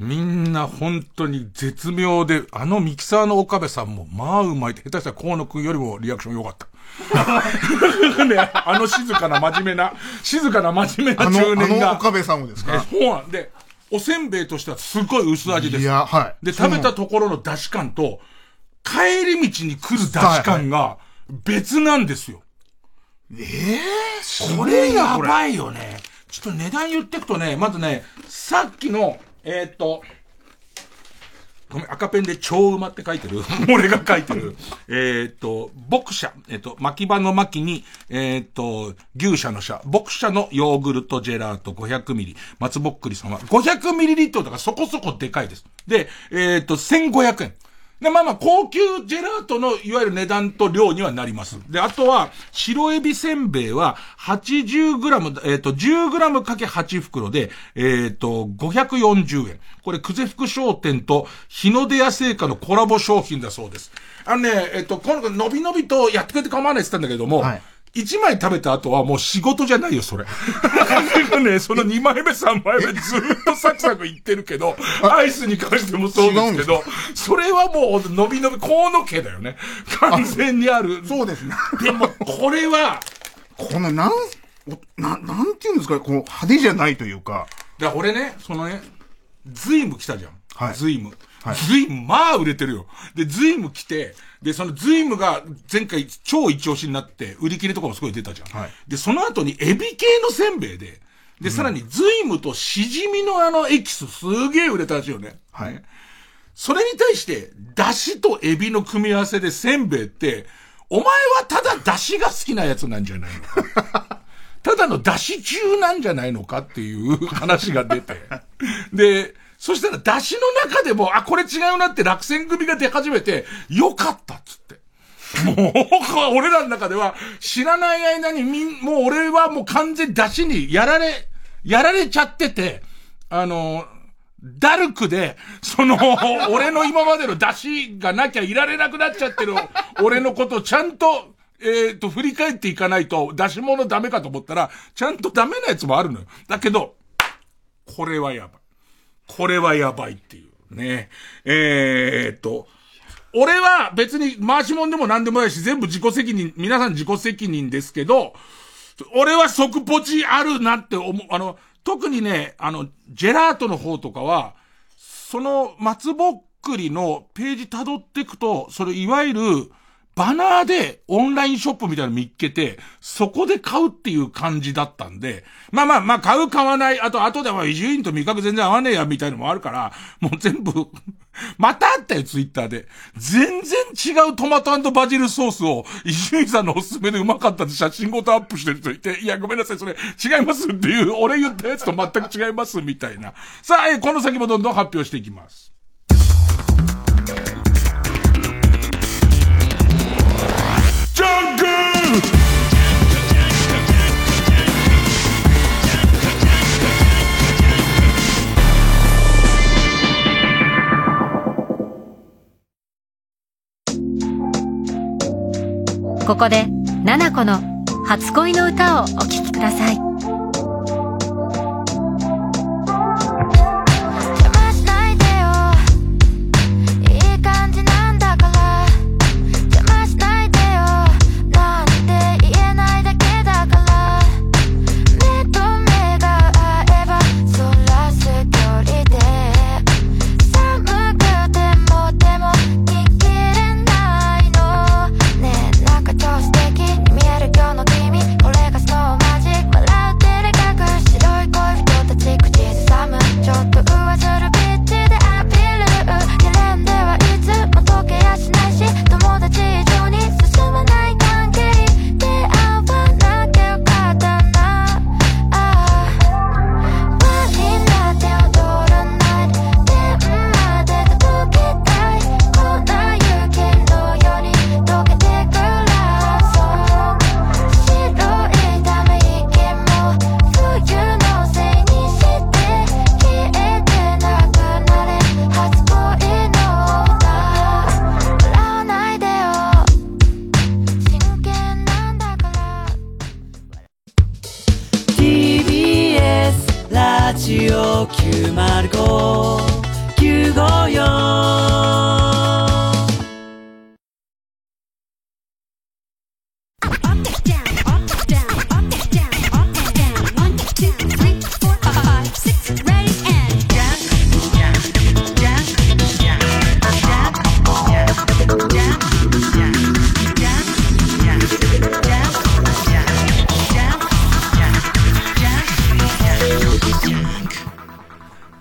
みんな本当に絶妙で、あのミキサーの岡部さんも、まあうまいって、下手したら河野くんよりもリアクション良かった。ね、あの静かな真面目な中年が。あの岡部さんもですか？そうなんで、おせんべいとしてはすごい薄味です。いや、はい。で、食べたところの出汁感と、帰り道に来る出汁感が別なんですよ。はいはい、これやばいよね。ちょっと値段言ってくとね、まずね、さっきの、ごめん、赤ペンで超馬って書いてる。俺が書いてる。牧舎。牧場の牧に、牛舎の舎。牧舎のヨーグルトジェラート500ミリ。松ぼっくりさんは500ミリリットルだからそこそこでかいです。で、1500円。で、まあまあ、高級ジェラートの、いわゆる値段と量にはなります。で、あとは、白エビせんべいは、80グラム、10グラムかけ8袋で、540円。これ、久世福商店と、日の出屋製菓のコラボ商品だそうです。この、のびのびとやってくれて構わないって言ったんだけども、はい、1枚食べた後はもう仕事じゃないよ、それ。ね、その2枚目、3枚目ずっとサクサクいってるけど、アイスに関してもそうですけど、それはもう、のびのび、河野家だよね。完全にある。そうですね。でも、これは、この、なんていうんですか、この派手じゃないというか。だから俺ね、ズイム来たじゃん。はい。ズイム。はい、ズイム、まあ売れてるよ。で、ズイム来て、で、そのズイムが前回超一押しになって、売り切れとかもすごい出たじゃん。はい、で、その後にエビ系のせんべいで、で、さらにズイムとシジミのエキスすげえ売れたらしいよね。はい。それに対して、出汁とエビの組み合わせでせんべいって、お前はただ出汁が好きなやつなんじゃないのか。ただの出汁中なんじゃないのかっていう話が出て。で、そしたら出汁の中でも、あ、これ違うなって落選組が出始めて、よかったっつって。もう、俺らの中では、知らない間にもう俺はもう完全出汁にやられちゃってて、ダルクで、俺の今までの出汁がなきゃいられなくなっちゃってる、俺のことをちゃんと、振り返っていかないと、出し物ダメかと思ったら、ちゃんとダメなやつもあるのよ。だけど、これはやばいっていうね。俺は別に回しもんでも何でもないし、全部自己責任、皆さん自己責任ですけど、俺は即ポチあるなって思う。特にね、ジェラートの方とかは、その松ぼっくりのページ辿っていくと、それいわゆるバナーでオンラインショップみたいなの見っけて、そこで買うっていう感じだったんで、まあ、買う買わない、あとでは伊集院と味覚全然合わねえや、みたいなのもあるから、もう全部、またあったよ、ツイッターで。全然違うトマト&バジルソースを、伊集院さんのおすすめでうまかったって写真ごとアップしてる人いて、いや、ごめんなさい、それ違いますっていう、俺言ったやつと全く違います、みたいな。さあ、この先もどんどん発表していきます。ここでナナコの初恋の歌をお聴きください。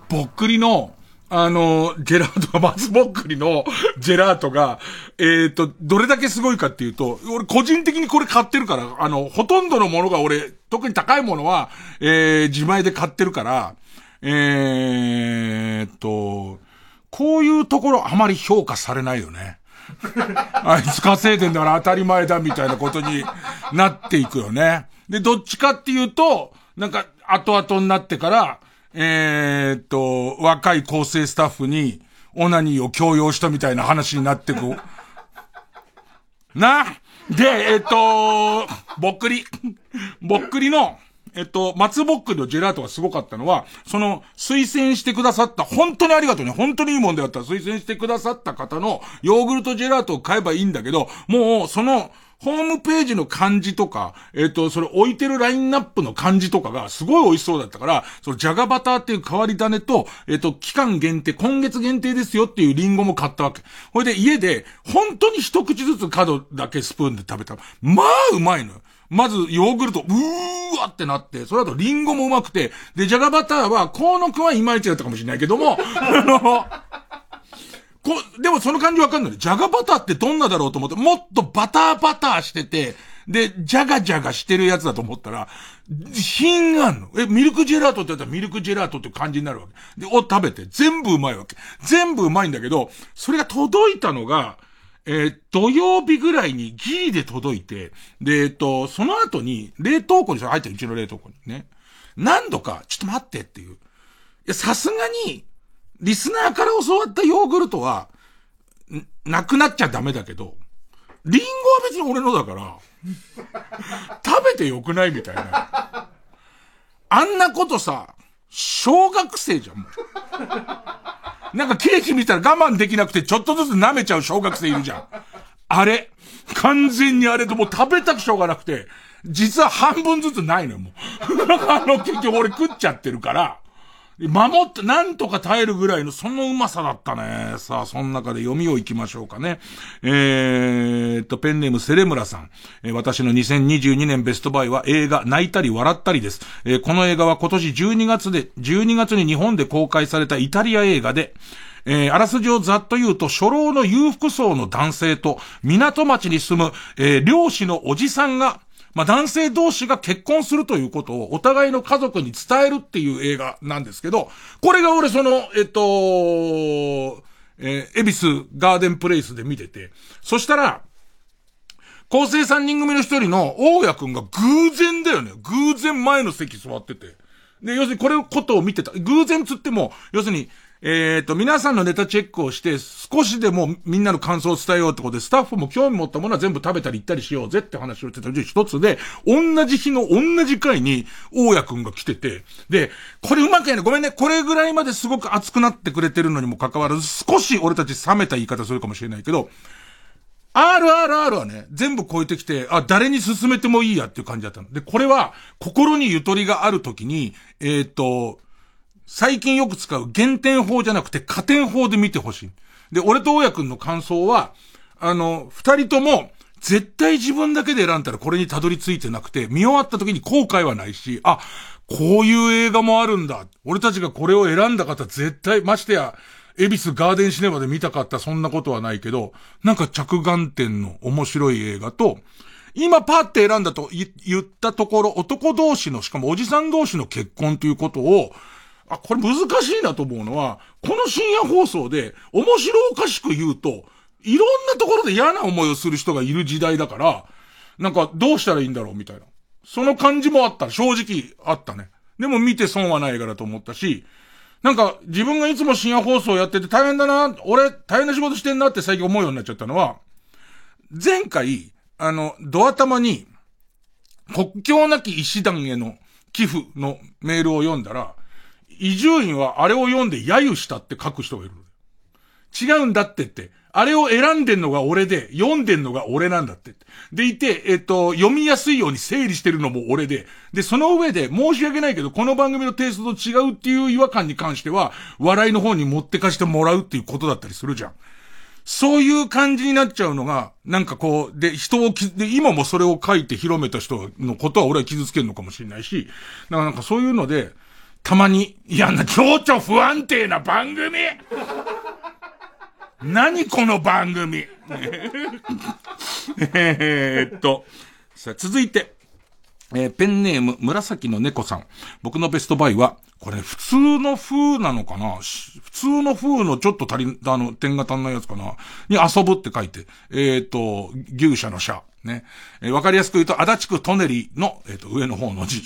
ぼっくりの、ジェラートが、まずぼっくりのジェラートが、どれだけすごいかっていうと、俺個人的にこれ買ってるから、ほとんどのものが俺、特に高いものは、自前で買ってるから、こういうところあまり評価されないよね。あいつ稼いでんだから当たり前だみたいなことになっていくよね。で、どっちかっていうと、なんか、後々になってから、若い構成スタッフに、オナニーを強要したみたいな話になってく。なで、ぼっくり。ぼっくりの、松ぼっくりのジェラートがすごかったのは、その、推薦してくださった、本当にありがとうね。本当にいいもんであったら推薦してくださった方の、ヨーグルトジェラートを買えばいいんだけど、もう、その、ホームページの感じとか、それ置いてるラインナップの感じとかがすごい美味しそうだったから、そのジャガバターっていう変わり種と、期間限定、今月限定ですよっていうリンゴも買ったわけ。ほいで家で、本当に一口ずつ角だけスプーンで食べた。まあうまいのよ。まずヨーグルト、うーわってなって、その後リンゴもうまくて、で、ジャガバターは、河野くんはいまいちだったかもしれないけども、でもその感じわかんない。ジャガバターってどんなだろうと思って、もっとバターバターしてて、で、ジャガジャガしてるやつだと思ったら、品があんの。ミルクジェラートってやったらミルクジェラートって感じになるわけ。で、を食べて、全部うまいわけ。全部うまいんだけど、それが届いたのが、土曜日ぐらいにギリで届いて、で、その後に、冷凍庫にそれ入ってる、うちの冷凍庫にね。何度か、ちょっと待ってっていう。いや、さすがに、リスナーから教わったヨーグルトは、なくなっちゃダメだけど、リンゴは別に俺のだから、食べてよくないみたいな。あんなことさ、小学生じゃん、もう。なんかケーキ見たら我慢できなくてちょっとずつ舐めちゃう小学生いるじゃん。あれ、完全にあれでもう食べたくしょうがなくて、実は半分ずつないのよ、もう。結局俺食っちゃってるから、守って、なんとか耐えるぐらいの、そのうまさだったね。さあ、その中で読みを行きましょうかね。ペンネームセレムラさん。私の2022年ベストバイは映画、泣いたり笑ったりです。この映画は今年12月に日本で公開されたイタリア映画で、あらすじをざっと言うと、初老の裕福層の男性と、港町に住む、漁師のおじさんが、まあ、男性同士が結婚するということをお互いの家族に伝えるっていう映画なんですけど、これが俺その、恵比寿ガーデンプレイスで見てて、そしたら、構成3人組の一人の大谷くんが偶然だよね。偶然前の席座ってて。で、要するにこれのことを見てた。偶然つっても、要するに、皆さんのネタチェックをして、少しでもみんなの感想を伝えようってことで、スタッフも興味持ったものは全部食べたり行ったりしようぜって話をしてたうち一つで、同じ日の同じ回に、大谷くんが来てて、で、これうまくやね、ごめんね、これぐらいまですごく熱くなってくれてるのにもかかわらず、少し俺たち冷めた言い方するかもしれないけど、RRR はね、全部超えてきて、あ、誰に進めてもいいやっていう感じだったの。で、これは、心にゆとりがあるときに、最近よく使う減点法じゃなくて加点法で見てほしい。で、俺と大谷くんの感想は、二人とも、絶対自分だけで選んだらこれにたどり着いてなくて、見終わった時に後悔はないし、あ、こういう映画もあるんだ。俺たちがこれを選んだ方絶対、ましてや、恵比寿ガーデンシネマで見たかったそんなことはないけど、なんか着眼点の面白い映画と、今パーって選んだと言ったところ、男同士の、しかもおじさん同士の結婚ということを、あ、これ難しいなと思うのは、この深夜放送で面白おかしく言うと、いろんなところで嫌な思いをする人がいる時代だから、なんかどうしたらいいんだろうみたいな。その感じもあった。正直あったね。でも見て損はない映画だと思ったし、なんか自分がいつも深夜放送やってて大変だな、俺大変な仕事してんなって最近思うようになっちゃったのは、前回、ドア玉に、国境なき医師団への寄付のメールを読んだら、伊集院はあれを読んで揶揄したって書く人がいる。違うんだってって。あれを選んでんのが俺で、読んでんのが俺なんだって。でいて、読みやすいように整理してるのも俺で。で、その上で、申し訳ないけど、この番組のテイストと違うっていう違和感に関しては、笑いの方に持ってかしてもらうっていうことだったりするじゃん。そういう感じになっちゃうのが、なんかこう、で、今もそれを書いて広めた人のことは俺は傷つけるのかもしれないし、なんかそういうので、たまに、いやな、情緒不安定な番組何この番組さあ、続いて、ペンネーム、紫の猫さん。僕のベストバイは、これ普通の風なのかな、普通の風のちょっと足り、点が足んないやつかなに遊ぶって書いて、牛舎の舎。ね。わかりやすく言うと、足立区トネリの、上の方の字。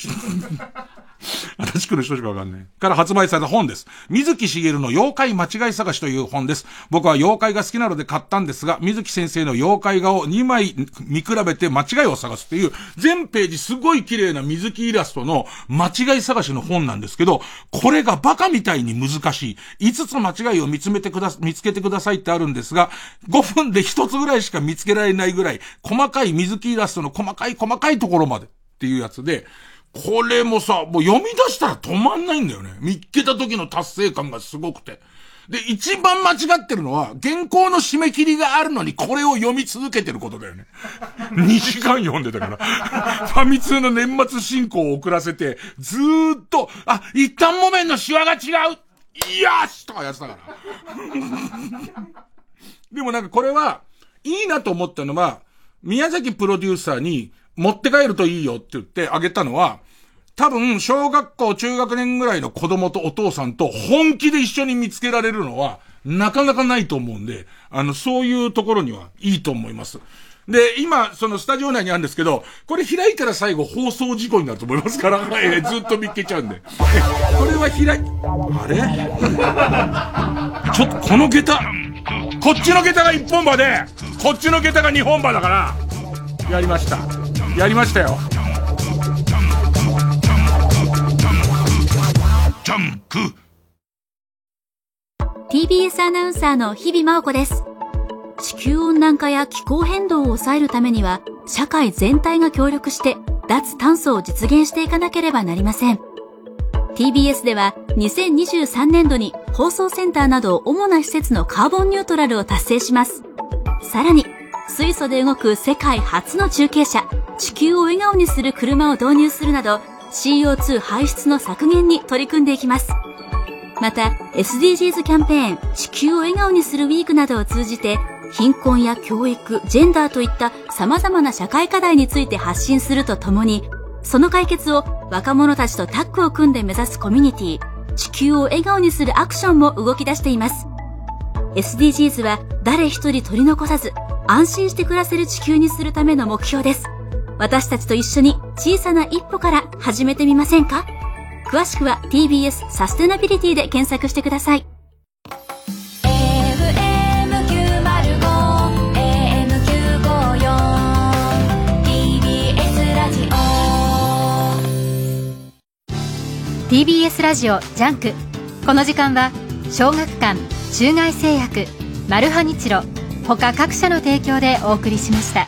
足立区の人しかわかんない。から発売された本です。水木しげるの妖怪間違い探しという本です。僕は妖怪が好きなので買ったんですが、水木先生の妖怪画を2枚見比べて間違いを探すという、全ページすごい綺麗な水木イラストの間違い探しの本なんですけど、これがバカみたいに難しい。5つ間違いを見つけてくださいってあるんですが、5分で1つぐらいしか見つけられないぐらい、細かい水木イラストの細かいところまでっていうやつで、これもさ、もう読み出したら止まんないんだよね。見つけた時の達成感がすごくて。で、一番間違ってるのは、原稿の締め切りがあるのにこれを読み続けてることだよね。2時間読んでたから。ファミ通の年末進行を遅らせて、ずーっと、あ、一旦木綿のシワが違ういやーしとかやってたから。でもなんかこれは、いいなと思ったのは、宮崎プロデューサーに、持って帰るといいよって言ってあげたのは、多分小学校中学年ぐらいの子供とお父さんと本気で一緒に見つけられるのはなかなかないと思うんで、そういうところにはいいと思います。で、今そのスタジオ内にあるんですけど、これ開いたら最後放送事故になると思いますから、ずっと見っけちゃうんで、これはあれちょっとこの下駄、こっちの下駄が1本歯でこっちの下駄が2本歯だから、やりましたよ。TBS アナウンサーの日々真央子です。地球温暖化や気候変動を抑えるためには、社会全体が協力して脱炭素を実現していかなければなりません。TBS では2023年度に放送センターなど主な施設のカーボンニュートラルを達成します。さらに、水素で動く世界初の中継車、地球を笑顔にする車を導入するなど、 CO2 排出の削減に取り組んでいきます。また SDGs キャンペーン、地球を笑顔にするウィークなどを通じて、貧困や教育、ジェンダーといった様々な社会課題について発信するとともに、その解決を若者たちとタッグを組んで目指すコミュニティ、地球を笑顔にするアクションも動き出しています。 SDGs は誰一人取り残さず、安心して暮らせる地球にするための目標です。私たちと一緒に小さな一歩から始めてみませんか？詳しくは TBS サステナビリティで検索してください。TBS ラジオジャンク。この時間は小学館、中外製薬、マルハニチロ他各社の提供でお送りしました。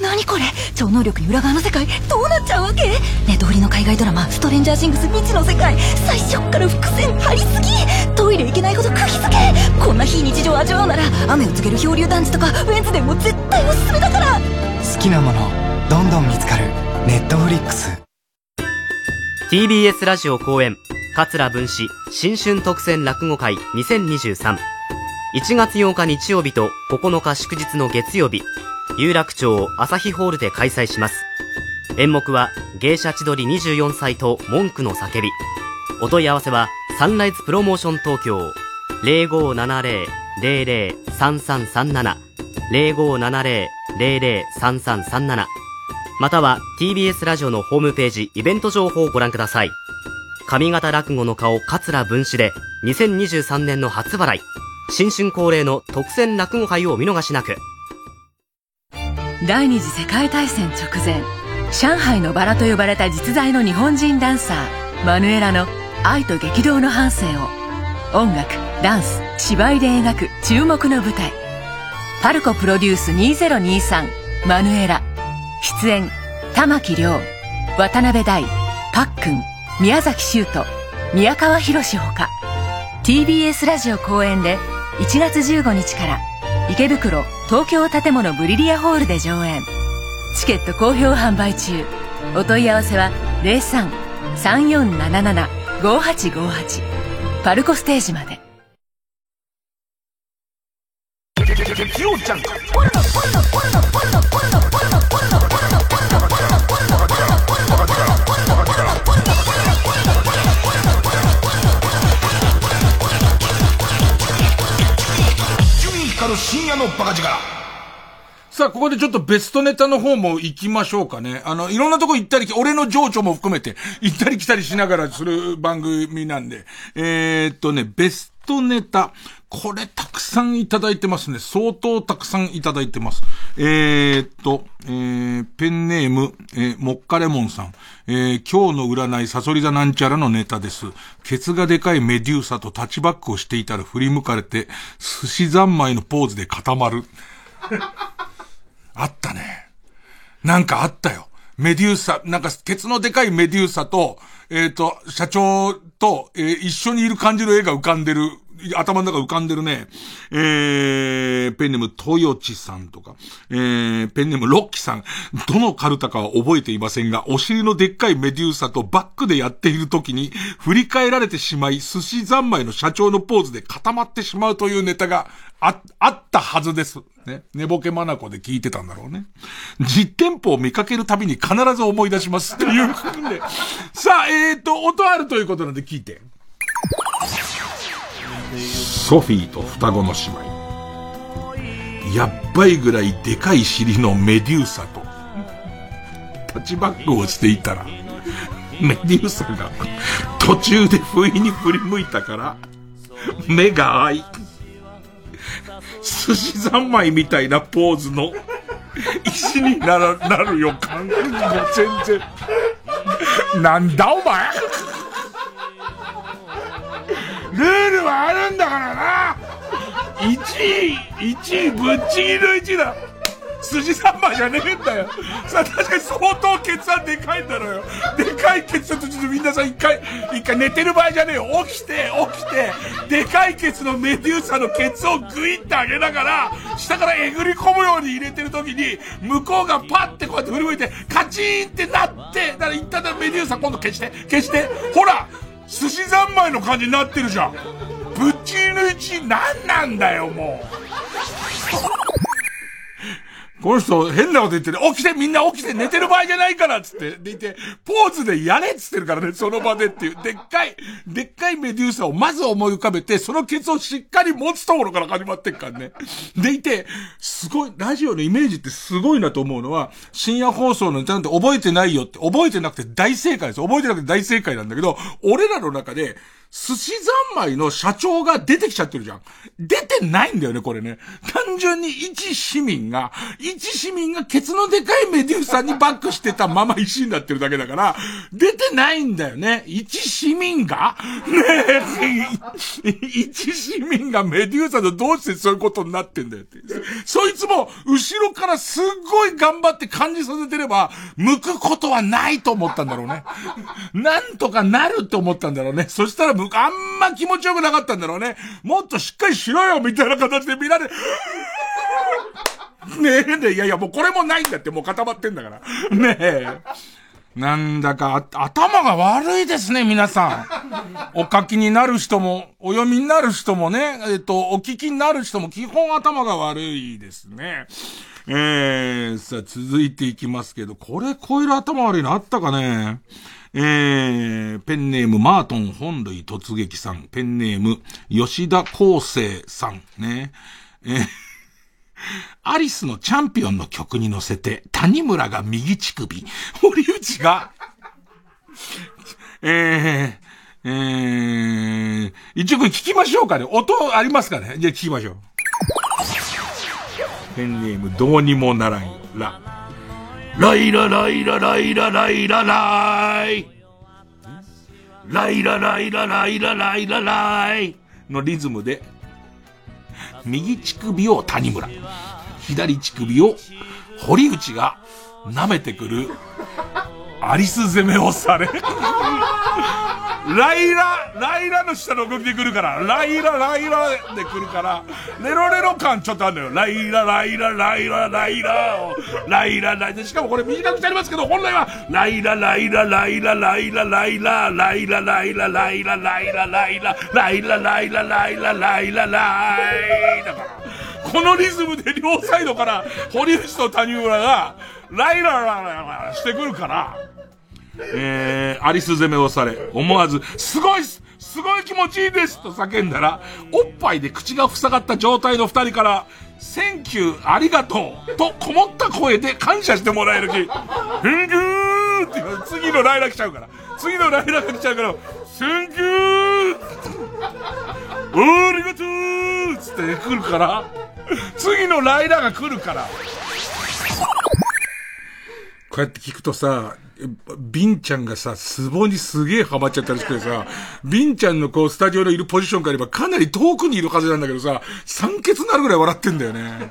何これ、超能力に裏側の世界どうなっちゃうわけね。通りの海外ドラマストレンジャーシングス未知の世界、最初から伏線張りすぎ、トイレ行けないほど釘付け。こんな非日常を味わうなら、雨を告げる漂流団地とかウェンズデーも絶対おすすめだから。好きなものどんどん見つかるネットフリックス。 TBS ラジオ公演、桂文枝新春特選落語会2023、 1月8日日曜日と9日祝日の月曜日、有楽町朝日ホールで開催します。演目は芸者千鳥24歳と文句の叫び。お問い合わせはサンライズプロモーション東京 0570-003337 0570-003337 または TBS ラジオのホームページイベント情報をご覧ください。上方落語の顔桂文枝で2023年の初笑い、新春恒例の特選落語会をお見逃しなく。第二次世界大戦直前、上海のバラと呼ばれた実在の日本人ダンサーマヌエラの愛と激動の半生を音楽、ダンス、芝居で描く注目の舞台、パルコプロデュース2023マヌエラ、出演玉木亮、渡辺大、パックン、宮崎修斗、宮川博ほか、 TBS ラジオ公演で1月15日から池袋東京建物ブリリアホールで上演。チケット好評販売中。お問い合わせは 03-3477-5858 パルコステージまで。深夜のバカ力。さあ、ここでちょっとベストネタの方も行きましょうかね。いろんなとこ行ったり来、俺の情緒も含めて、行ったり来たりしながらする番組なんで。ベストネタ。これたくさんいただいてますね。相当たくさんいただいてます。ペンネーム、もっかれもんさん。今日の占い、サソリ座なんちゃらのネタです。ケツがでかいメデューサとタッチバックをしていたら振り向かれて、寿司三昧のポーズで固まる。あったね。なんかあったよ。メデューサ、なんかケツのでかいメデューサと、社長と、一緒にいる感じの絵が浮かんでる。頭の中浮かんでるね。ペンネームトヨチさんとか、ペンネームロッキさん。どのカルタかは覚えていませんが、お尻のでっかいメデューサとバックでやっている時に振り返られてしまい、寿司三昧の社長のポーズで固まってしまうというネタがあったはずです。ね。寝ぼけまなこで聞いてたんだろうね。実店舗を見かけるたびに必ず思い出します。ということで。さあ、音あるということなんで聞いて。ソフィーと双子の姉妹。やっばいぐらいでかい尻のメデューサとタッチバックをしていたら、メデューサが途中で不意に振り向いたから目が合い、寿司三昧みたいなポーズの石になる予感が全然。なんだお前、ルールはあるんだからな。1位ぶっちぎりの1位だ。筋サンバじゃねえんだよ。さあ、確かに相当ケツはでかいんだろうよ。でかいケツだとちょっとみんなさ、一回寝てる場合じゃねえよ。起きて、でかいケツのメデューサのケツをグイッて上げながら、下からえぐり込むように入れてる時に、向こうがパッてこうやって振り向いて、カチーンってなって、だから一旦メデューサ今度消して、ほら寿司三昧の感じになってるじゃん。ぶっちぎりの1位何なんだよ、もう。この人変なこと言ってね、起きてみんな起きて、寝てる場合じゃないからっつって、でいて、ポーズでやれっつってるからね、その場でっていう。でっかいメデューサをまず思い浮かべて、そのケツをしっかり持つところから始まってっからね。でいて、すごい、ラジオのイメージってすごいなと思うのは、深夜放送のネタなんて覚えてないよって、覚えてなくて大正解です。覚えてなくて大正解なんだけど、俺らの中で、寿司三昧の社長が出てきちゃってるじゃん。出てないんだよね、これね。単純に一市民がケツのでかいメデューサにバックしてたまま石になってるだけだから、出てないんだよね。一市民がメデューサとどうしてそういうことになってんだよって。そいつも後ろからすっごい頑張って感じさせてれば、向くことはないと思ったんだろうね。なんとかなると思ったんだろうね。そしたらあんま気持ちよくなかったんだろうね。もっとしっかりしろよみたいな形で見られねえ、いやいや、もうこれもないんだって、もう固まってんだからねえ。なんだか頭が悪いですね、皆さん。お書きになる人もお読みになる人もね、お聞きになる人も基本頭が悪いですね。さあ続いていきますけど、これ超える頭悪いのあったかね。ペンネームマートン本類突撃さん、ペンネーム吉田康生さんね。アリスのチャンピオンの曲に乗せて谷村が右乳首、堀内が一応これ聞きましょうかね。音ありますかね。じゃあ聞きましょう。ペンネームどうにもならんら。ライラライラライラライラライライラライラライラライラライのリズムで、右乳首を谷村、左乳首を堀内が舐めてくるアリス攻めをされライラの下の動きで来るから、ライラで来るから、レロレロ感ちょっとあるのよ。ライラ、しかもこれ短くしてありますけど、本来はライラだから、このリズムで両サイドから堀内と谷村がライララララしてくるから、アリス攻めをされ、思わず、すごい気持ちいいですと叫んだら、おっぱいで口が塞がった状態の二人から、センキューありがとうとこもった声で感謝してもらえる気。センキューって言う、次のライラ来ちゃうから、センキューありがとうつって来るから、次のライラが来るから。こうやって聞くとさ、ビンちゃんがさ、ツボにすげえハマっちゃったらしくてさ、ビンちゃんのこうスタジオのいるポジションから言えばかなり遠くにいるはずなんだけどさ、酸欠になるぐらい笑ってんだよね。笑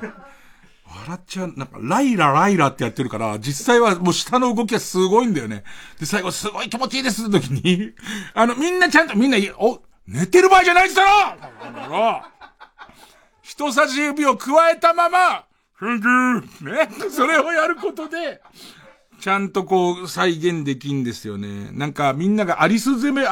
っちゃう。なんかライラってやってるから、実際はもう下の動きがすごいんだよね。で、最後すごい気持ちいいですって時に、みんな寝てる場合じゃないですよ。人差し指を加えたままフングーね、それをやることでちゃんとこう再現できんですよね。なんかみんながアリス攻め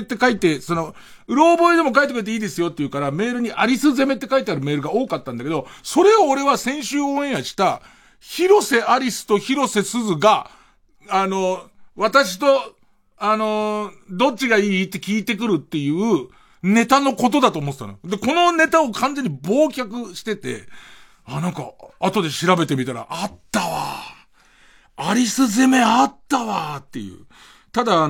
って書いて、そのうろ覚えでも書いてくれていいですよって言うから、メールにアリス攻めって書いてあるメールが多かったんだけど、それを俺は先週オンエアした広瀬アリスと広瀬すずが私とどっちがいいって聞いてくるっていうネタのことだと思ってたの。で、このネタを完全に忘却してて、なんか後で調べてみたらあったわ。アリス攻めあったわーっていう。ただ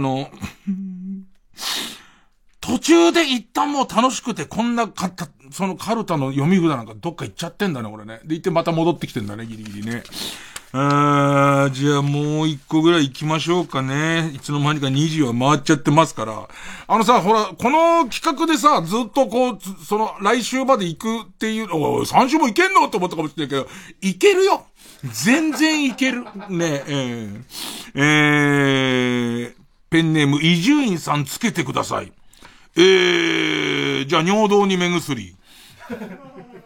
途中で一旦もう楽しくて、こんなそのカルタの読み札なんかどっか行っちゃってんだね、これね。で、行ってまた戻ってきてんだね、ギリギリね。じゃあもう一個ぐらい行きましょうかね。いつの間にか2時は回っちゃってますから。ほら、この企画でさ、ずっとこう、その来週まで行くっていう、3週も行けんのって思ったかもしれないけど、行けるよ。全然行ける。ねえ、ペンネーム伊集院さんつけてください。じゃあ尿道に目薬。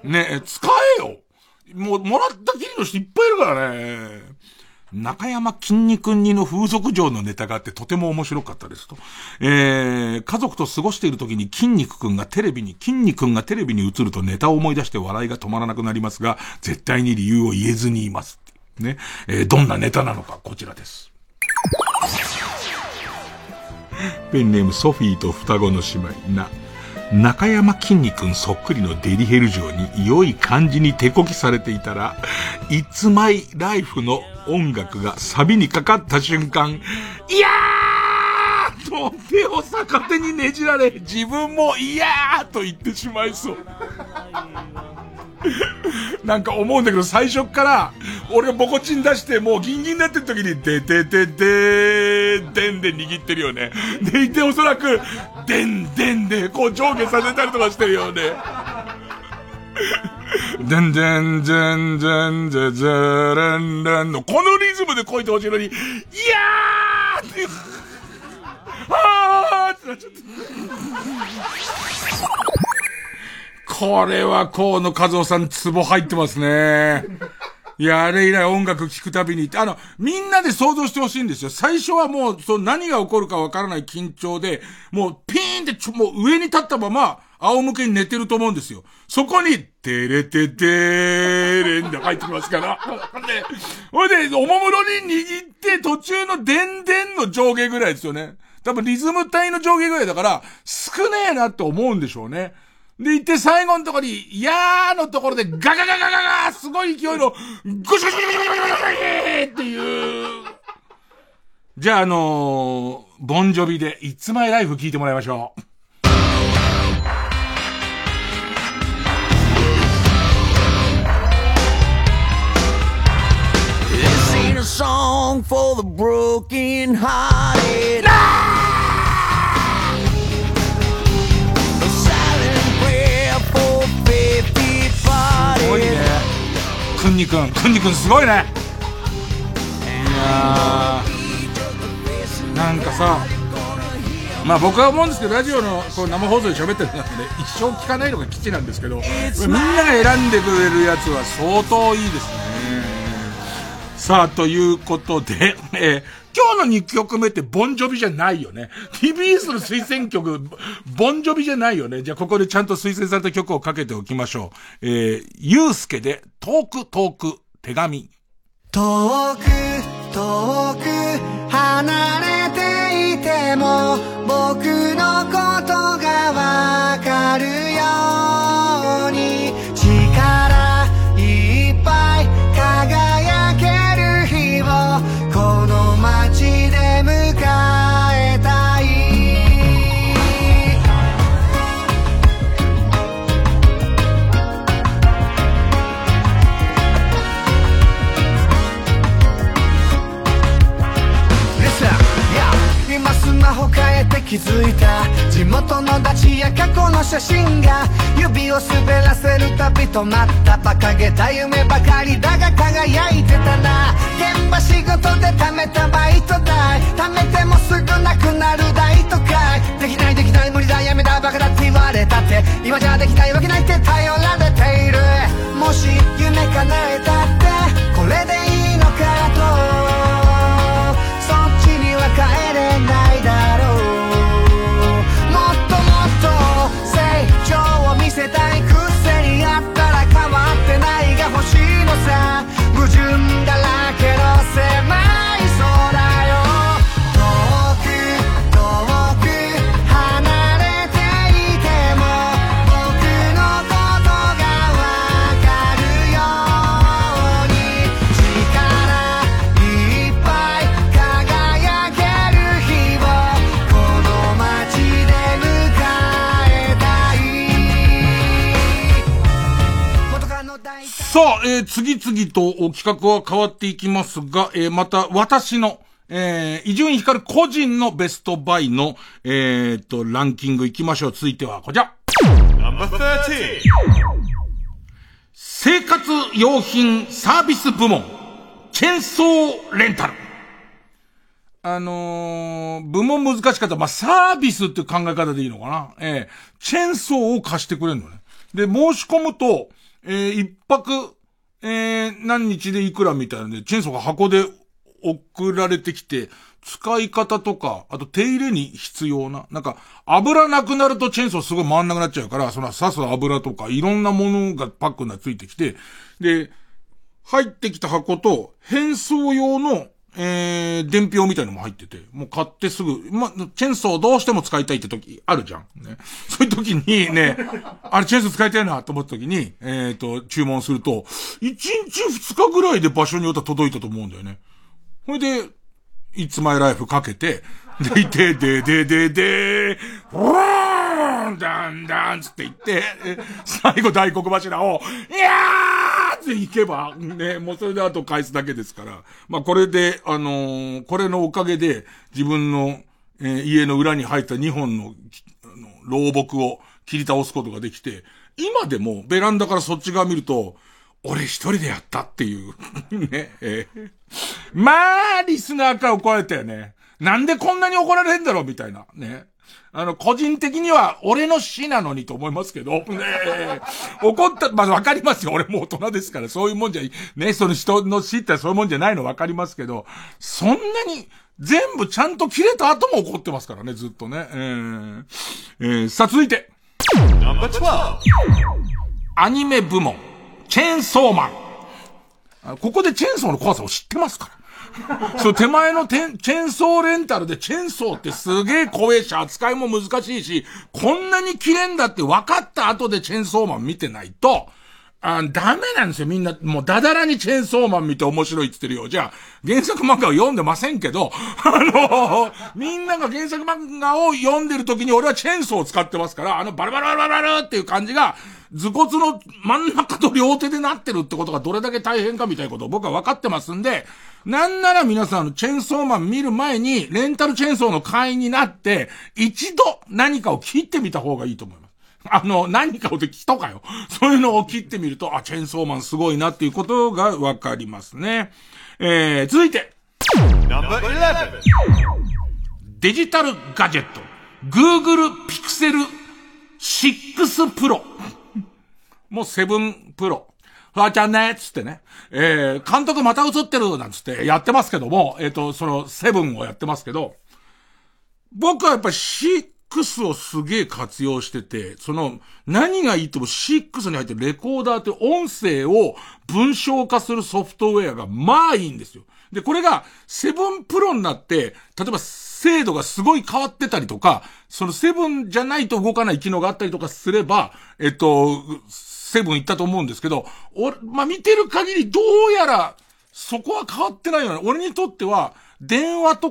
ねえ、使えよ。もらったきりの人いっぱいいるからね。中山筋肉にの風俗嬢のネタがあってとても面白かったですと。家族と過ごしている時に筋肉くんがテレビに映るとネタを思い出して笑いが止まらなくなりますが、絶対に理由を言えずにいますってね。どんなネタなのかこちらです。ペンネームソフィーと双子の姉妹な。中山きんに君そっくりのデリヘル嬢に良い感じに手こきされていたら、 It's My Life の音楽がサビにかかった瞬間、いやーと手を逆手にねじられ、自分もいやーと言ってしまいそう。なんか思うんだけど、最初から俺がボコチン出してもうギンギンになってる時にで握ってるよね。でいて、おそらくでんでこう上下させたりとかしてるよね。でんのこのリズムでこいてほしいのに、いやーってあーってなっちゃって。これは河野和夫さんツボ入ってますね。いや、あれ以来音楽聴くたびに、みんなで想像してほしいんですよ。最初はもう、何が起こるかわからない緊張で、もうピーンってもう上に立ったまま、仰向けに寝てると思うんですよ。そこに、てれててーれんが入ってきますから。ほいで、おもむろに握って、途中のでんでんの上下ぐらいですよね。多分リズム体の上下ぐらいだから、少ねえなって思うんでしょうね。で、行って最後のところに、いやーのところで、ガガすごい勢いの、ゴシゴシっていう。じゃあ、ボンジョビで、It's My Life 聞いてもらいましょう。This ain't a song for the broken hearted.くんにくんすごいね。いやー、なんかさ、まあ僕は思うんですけど、ラジオのこう生放送で喋ってる中で一生聞かないのが基地なんですけど、みんなが選んでくれるやつは相当いいですね。さあということで、今日の2曲目ってボンジョビじゃないよね。TBS の推薦曲ボンジョビじゃないよね。じゃあここでちゃんと推薦された曲をかけておきましょう。ゆうすけで遠く手紙。遠く離れていても僕のことがわかるように、力いっぱい輝ける日をこの街で迎えたい。今スマホ変えて気づいた、地元のダチや過去の写真が指を滑らせるたび止まった、馬鹿げた夢ばかりだが輝いてたな。現場仕事で貯めたバイト代、貯めてもすぐなくなる大都会。できない無理だやめだバカだって言われたって、今じゃできないわけないって頼られている。もし夢叶えたってこれでいいのかと、帰れないだろう。もっともっと成長を見せたいくせに、あったら変わってないが欲しいのさ。矛盾だらけの狭い空よ。さあ、次々と企画は変わっていきますが、また私の伊集院光個人のベストバイのランキングいきましょう。続いてはこちら。No.30 生活用品サービス部門チェーンソーレンタル。部門難しかった。まあ、サービスっていう考え方でいいのかな。チェーンソーを貸してくれるのね。で、申し込むと一泊、何日でいくらみたいなので、チェーンソーが箱で送られてきて、使い方とか、あと手入れに必要な、なんか、油なくなるとチェーンソーすごい回んなくなっちゃうから、その刺す油とか、いろんなものがパックについてきて、で、入ってきた箱と、変装用の、伝票みたいのも入ってて、もう買ってすぐ、チェーンソーどうしても使いたいって時あるじゃん。ね、そういう時にね、あれチェーンソー使いたいなと思った時に、注文すると、1日2日ぐらいで場所によっては届いたと思うんだよね。それで、It's My Life かけて、でいて、で、うわーんだんだんつって言って、最後大黒柱を、いやーで行けばね、もうそれであと返すだけですから。まあ、これで、これのおかげで、自分の、家の裏に入った2本の、老木を切り倒すことができて、今でもベランダからそっち側見ると、俺一人でやったっていう。ね。まあ、リスナーから怒られたよね。なんでこんなに怒られるんだろうみたいな。ね。個人的には、俺の死なのにと思いますけど、ねえ、怒った、まあ、わかりますよ。俺も大人ですから、そういうもんじゃ、ね、その人の死ってそういうもんじゃないのわかりますけど、そんなに、全部ちゃんと切れた後も怒ってますからね、ずっとね。さあ、続いて。No.12 アニメ部門、チェーンソーマン。ここでチェーンソーの怖さを知ってますから。そう、手前のチェーンソーレンタルでチェーンソーってすげえ怖いし、扱いも難しいし、こんなに切れんだって分かった後でチェーンソーマン見てないと、ダメなんですよ。みんな、もうダダラにチェーンソーマン見て面白いって言ってるよ。じゃあ、原作漫画を読んでませんけど、みんなが原作漫画を読んでる時に俺はチェーンソーを使ってますから、バルバルバルバルっていう感じが、頭骨の真ん中と両手でなってるってことがどれだけ大変かみたいなことを僕は分かってますんで、なんなら皆さんチェーンソーマン見る前にレンタルチェーンソーの会員になって一度何かを切ってみた方がいいと思います。何かをって人かよ。そういうのを切ってみると、あ、チェーンソーマンすごいなっていうことが分かりますね。続いて。No.11 デジタルガジェット Google Pixel 6 Pro もう7 Pro フワちゃんねっつってね、監督また映ってるなんつってやってますけども、その7をやってますけど、僕はやっぱり6をすげえ活用してて、その何がいいっても6に入ってレコーダーって音声を文章化するソフトウェアがまあいいんですよ。でこれが7プロになって、例えば精度がすごい変わってたりとか、その7じゃないと動かない機能があったりとかすれば、7いったと思うんですけど、まあ、見てる限りどうやらそこは変わってないよね。俺にとっては電話と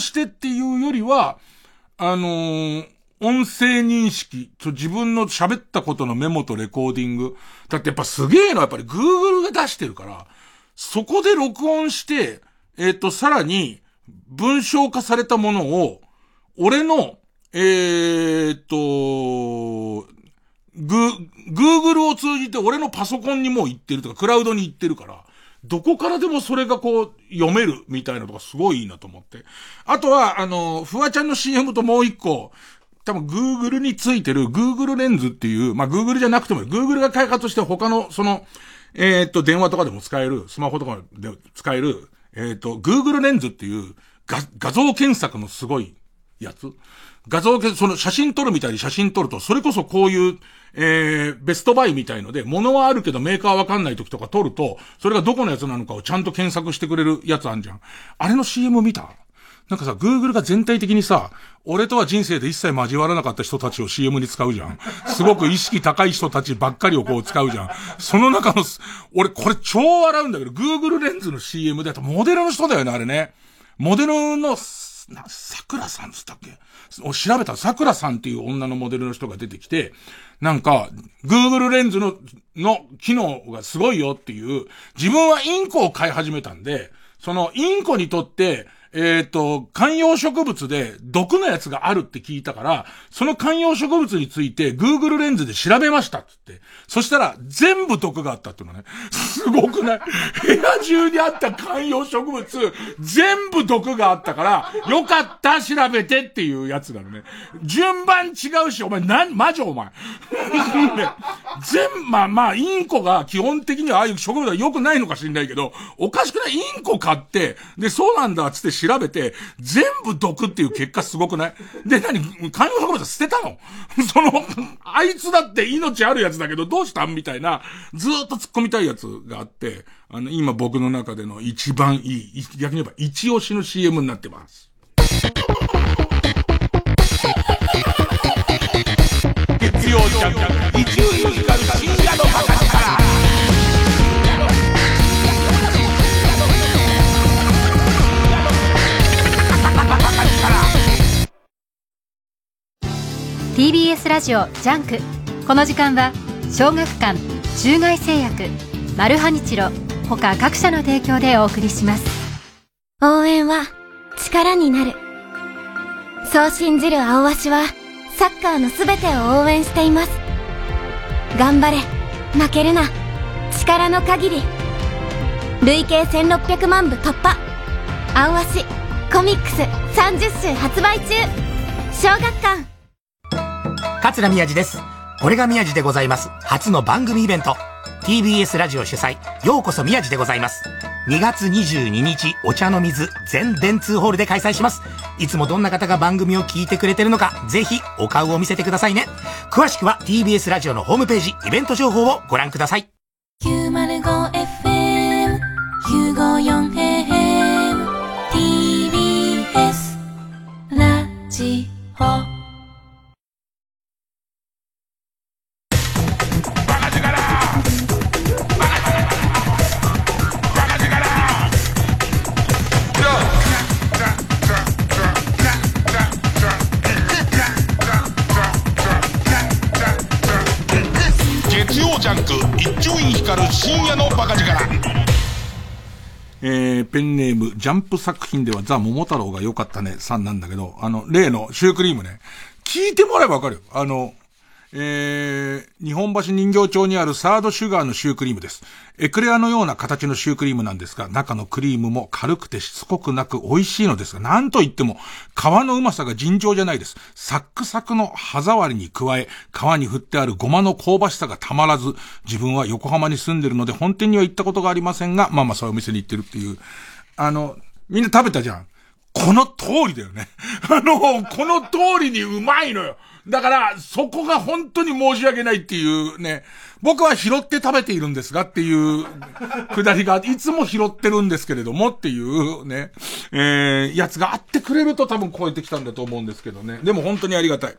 してっていうよりは、音声認識と自分の喋ったことのメモとレコーディング。だってやっぱすげえのはやっぱり Google が出してるから、そこで録音して、さらに文章化されたものを、俺の、Google を通じて俺のパソコンにもう行ってるとか、クラウドに行ってるから、どこからでもそれがこう読めるみたいなのがすごいいいなと思って。あとはフワちゃんの CM ともう一個、多分 Google についてる Google レンズっていう、まあ Google じゃなくても Google が開発して他のその電話とかでも使える、スマホとかで使えるGoogle レンズっていう画像検索のすごいやつ。その写真撮るみたいに写真撮ると、それこそこういう、ベストバイみたいので、物はあるけどメーカーわかんない時とか撮ると、それがどこのやつなのかをちゃんと検索してくれるやつあんじゃん。あれの CM 見た？なんかさ、Google が全体的にさ、俺とは人生で一切交わらなかった人たちを CM に使うじゃん。すごく意識高い人たちばっかりをこう使うじゃん。その中の、俺これ超笑うんだけど、Google レンズの CM で、あとモデルの人だよね、あれね。モデルの、桜さんつったっけ？調べたら桜さんっていう女のモデルの人が出てきて、なんか Google レンズの機能がすごいよっていう、自分はインコを飼い始めたんで、そのインコにとって観葉植物で毒のやつがあるって聞いたから、その観葉植物について Google レンズで調べましたっつって。そしたら全部毒があったっていうのね。すごくない？部屋中にあった観葉植物、全部毒があったから、よかった調べてっていうやつなのね。順番違うし、お前魔女お前。インコが基本的にはああいう植物は良くないのか知んないけど、おかしくない？インコ買って、で、そうなんだっつって、調べて、全部毒っていう結果すごくない？で、観葉植物捨てたの？あいつだって命あるやつだけどどうしたんみたいな、ずーっと突っ込みたいやつがあって、今僕の中での一番いい、逆に言えば一押しの CM になってます。月曜ジャンク、一流ミュージカル深夜のバカ力から。TBS ラジオジャンク、この時間は小学館、中外製薬、マルハニチロ他各社の提供でお送りします。応援は力になる、そう信じる青鷲はサッカーのすべてを応援しています。頑張れ、負けるな、力の限り。累計1600万部突破、青鷲コミックス30週発売中。小学館、桂宮治です。これが宮治でございます。初の番組イベント、 TBS ラジオ主催、ようこそ宮治でございます。2月22日お茶の水全電通ホールで開催します。いつもどんな方が番組を聞いてくれてるのか、ぜひお顔を見せてくださいね。詳しくは TBS ラジオのホームページ、イベント情報をご覧ください。 905FM 954AM TBS ラジオジャンク、一丁院光る深夜のバカ力。ペンネームジャンプ作品ではザ・桃太郎が良かったねさんなんだけど、例のシュークリームね、聞いてもらえばわかるよ。日本橋人形町にあるサードシュガーのシュークリームです。エクレアのような形のシュークリームなんですが、中のクリームも軽くてしつこくなく美味しいのですが、なんといっても皮のうまさが尋常じゃないです。サックサクの歯触りに加え、皮に振ってあるごまの香ばしさがたまらず、自分は横浜に住んでるので本店には行ったことがありませんが、まあまあそういうお店に行ってるっていう。みんな食べたじゃん。この通りだよね。この通りにうまいのよ。だから、そこが本当に申し訳ないっていうね。僕は拾って食べているんですがっていうくだりが、いつも拾ってるんですけれどもっていうね、やつがあってくれると多分超えてきたんだと思うんですけどね。でも本当にありがたい。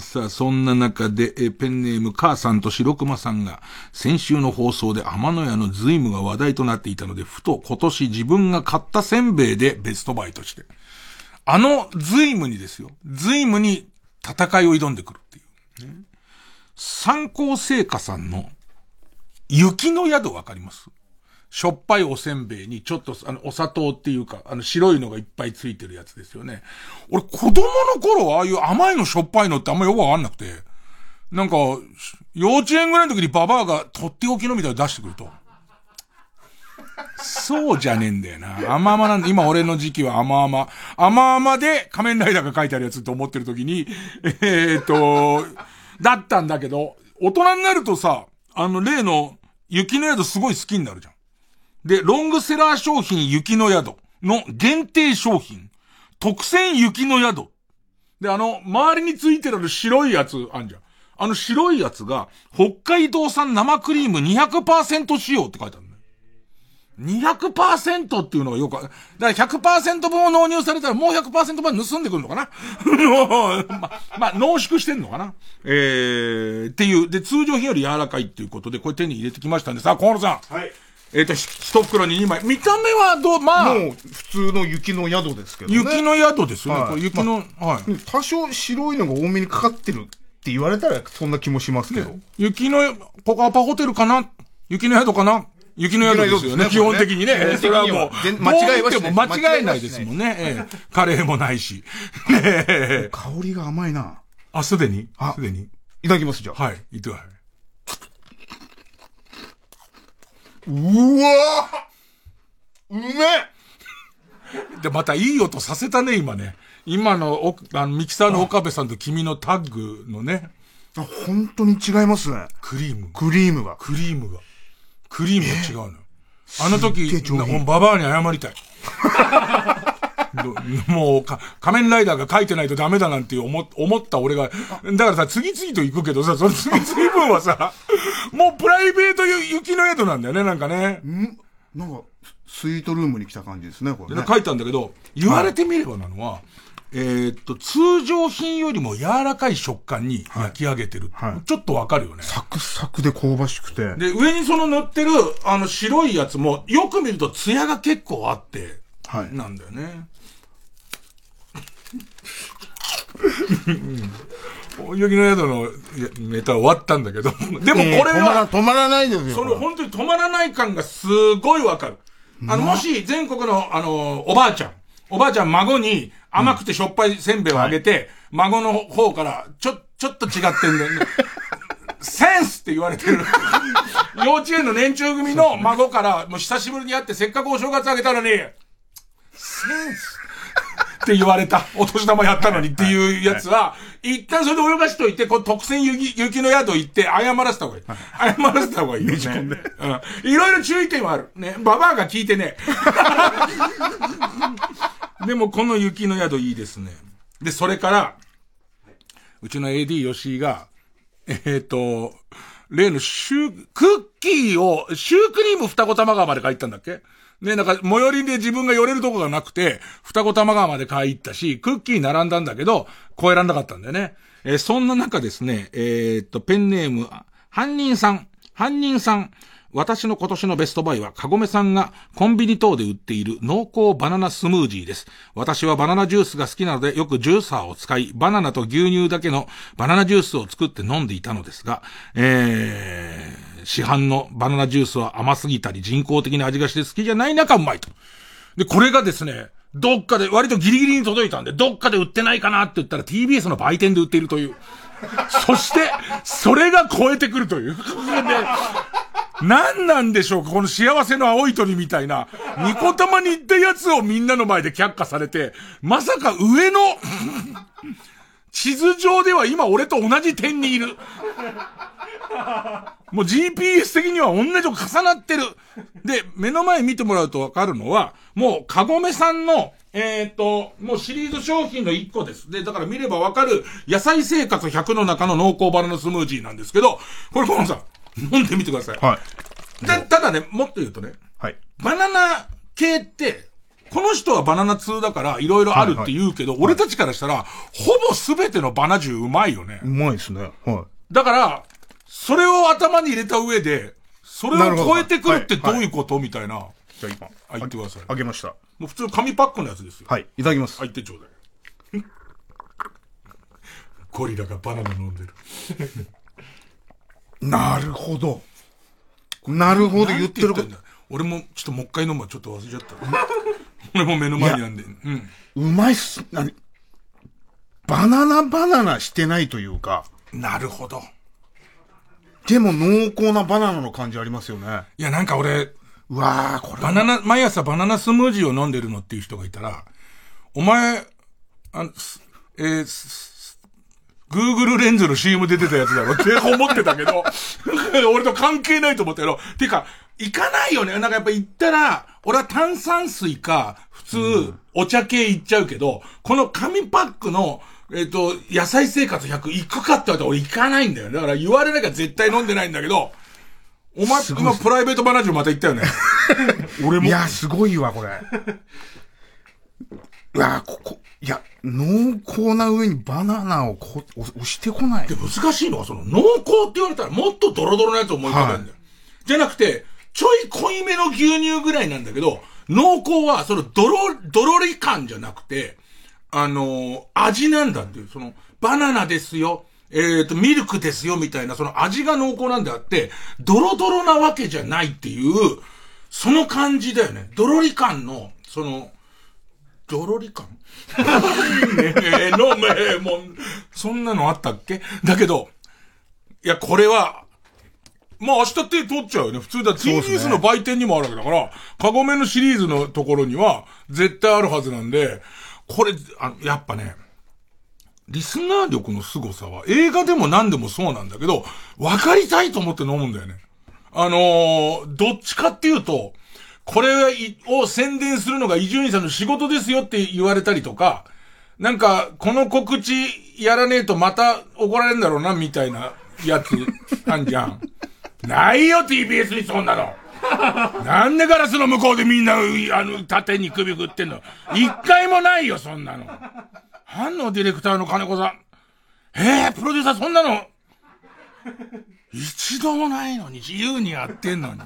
さあ、そんな中で、ペンネーム母さんと白熊さんが、先週の放送で天野屋のズイムが話題となっていたので、ふと今年自分が買ったせんべいでベストバイとして、ズイムに戦いを挑んでくるっていう、ね。三幸製菓さんの雪の宿わかります？しょっぱいおせんべいにちょっとお砂糖っていうか白いのがいっぱいついてるやつですよね。俺子供の頃ああいう甘いのしょっぱいのってあんまよくわかんなくて、なんか幼稚園ぐらいの時にババアがとっておきのみたいな出してくるとそうじゃねえんだよな。甘々なんだ。今俺の時期は甘々。甘々で仮面ライダーが書いてあるやつって思ってる時に、だったんだけど、大人になるとさ、例の雪の宿すごい好きになるじゃん。で、ロングセラー商品雪の宿の限定商品。特選雪の宿。で、周りについてる白いやつあんじゃん。白いやつが、北海道産生クリーム 200% 使用って書いてある。200% っていうのがよく、だから 100% 分を納入されたらもう 100% 分盗んでくるのかなまあ、濃縮してんのかなっていう。で、通常品より柔らかいっていうことで、これ手に入れてきましたんで、さあ、小野さん。はい。一袋に2枚。見た目はもう、普通の雪の宿ですけどね。雪の宿ですよね。はい、これ雪の、はい。多少白いのが多めにかかってるって言われたら、そんな気もしますけど。雪の、ここアパホテルかな？雪の宿かな？雪の宿ですよね。基本的にね。それはもう、間違いないですもんね。カレーもないし。ね、香りが甘いな。あ、すでに。いただきます、じゃあ。はい。いってください。うわぁうめえで、またいい音させたね、今ね。今の、ミキサーの岡部さんと君のタッグのね。本当に違いますね。クリームが。クリームが違うの。時、ババアに謝りたい。もう仮面ライダーが書いてないとダメだなんて思った俺が、だからさ、次々と行くけどさ、その次々分はさ、もうプライベート雪の宿なんだよね、なんかね。なんか、スイートルームに来た感じですね、これ、ね。書いたんだけど、言われてみればなのは、通常品よりも柔らかい食感に焼き上げてる。はいはい、ちょっとわかるよね。サクサクで香ばしくて。で、上に塗ってる、白いやつも、よく見るとツヤが結構あって、はい。なんだよね。雪の宿のネタ終わったんだけど。でもこれは、止まらないですよ。本当に止まらない感がすごいわかる。もし全国の、おばあちゃん孫に甘くてしょっぱいせんべいをあげて、うん、はい、孫の方からちょっと違ってんだよね。センスって言われてる。幼稚園の年中組の孫から、もう久しぶりに会ってせっかくお正月あげたのに、センスって言われた。お年玉やったのにっていうやつは、一旦それで泳がしといて、特選雪の宿行って謝らせた方がいい。はい、謝らせた方がいいよね。ねじ込んで。いろいろ注意点はある。ね。ババアが聞いてね。でもこの雪の宿いいですね。で、それから、うちの AD 吉井が、例のクッキーを、シュークリーム二子玉川まで買いったんだっけね、なんか、最寄りで自分が寄れるとこがなくて、二子玉川まで買いったし、クッキー並んだんだけど、超えらんなかったんだよね。そんな中ですね、ペンネーム、犯人さん。私の今年のベストバイは、かごめさんがコンビニ等で売っている濃厚バナナスムージーです。私はバナナジュースが好きなので、よくジューサーを使い、バナナと牛乳だけのバナナジュースを作って飲んでいたのですが、市販のバナナジュースは甘すぎたり人工的な味がして好きじゃない中うまいと。で、これがですね、どっかで割とギリギリに届いたんで、どっかで売ってないかなって言ったら TBS の売店で売っているという。そしてそれが超えてくるという何なんでしょうか、この幸せの青い鳥みたいなニコ玉に言ったやつをみんなの前で却下されて、まさか上の地図上では今俺と同じ点にいる、もう GPS 的には同じを重なってる。で、目の前見てもらうとわかるのは、もうカゴメさんのもうシリーズ商品の1個です。で、だから見ればわかる野菜生活100の中の濃厚バラのスムージーなんですけど、これコロンさん飲んでみてください。はい。ただね、もっと言うとね、はい。バナナ系ってこの人はバナナ通だからいろいろあるって言うけど、はいはい、俺たちからしたら、はい、ほぼ全てのバナジュうまいよね。うまいですね。はい。だからそれを頭に入れた上で、それを超えてくるってどういうこと、はい、みたいな。じゃあ今、言ってください。あげました。もう普通紙パックのやつですよ。はい。いただきます。入ってちょうだい。ゴリラがバナナ飲んでる。なるほど。なるほど言ってること。俺もちょっともう一回飲むわ。ちょっと忘れちゃった。俺も目の前になんで。うん。うまいっす。バナナしてないというか。なるほど。でも濃厚なバナナの感じありますよね。いやなんか俺、うわーこれ。毎朝バナナスムージーを飲んでるのっていう人がいたら、お前、Google レンズの CM 出てたやつだろって思ってたけど、俺と関係ないと思ったけど、てか、行かないよね。なんかやっぱ行ったら、俺は炭酸水か、普通、お茶系行っちゃうけど、この紙パックの、野菜生活100行くかって言われたら俺行かないんだよ。だから言われなきゃ絶対飲んでないんだけど、お前、今プライベートバナジュまた行ったよね。俺も。いや、すごいわ、これ。いや、いや、濃厚な上にバナナを押してこない。で、難しいのは、その、濃厚って言われたらもっとドロドロなやつを思い浮かべるんだよ。はい、じゃなくて、ちょい濃いめの牛乳ぐらいなんだけど、濃厚は、その、ドロリ感じゃなくて、味なんだっていう、その、バナナですよ、ミルクですよ、みたいな、その味が濃厚なんであって、ドロドロなわけじゃないっていう、その感じだよね。ドロリ感の、その、ドロリ感の、もう、そんなのあったっけ？だけど、いや、これは、まあ明日手取っちゃうよね。普通だ。TBS の売店にもあるわけだから、カゴメのシリーズのところには、絶対あるはずなんで、これ、やっぱね、リスナー力の凄さは映画でも何でもそうなんだけど、分かりたいと思って飲むんだよね。どっちかっていうと、これを宣伝するのが伊集院さんの仕事ですよって言われたりとか、なんか、この告知やらねえとまた怒られるんだろうな、みたいなやつ、なんじゃん。ないよ、TBS にそんなの。なんでガラスの向こうでみんな、縦に首振ってんの。一回もないよ、そんなの。反応ディレクターの金子さん。プロデューサーそんなの。一度もないのに、自由にやってんのに。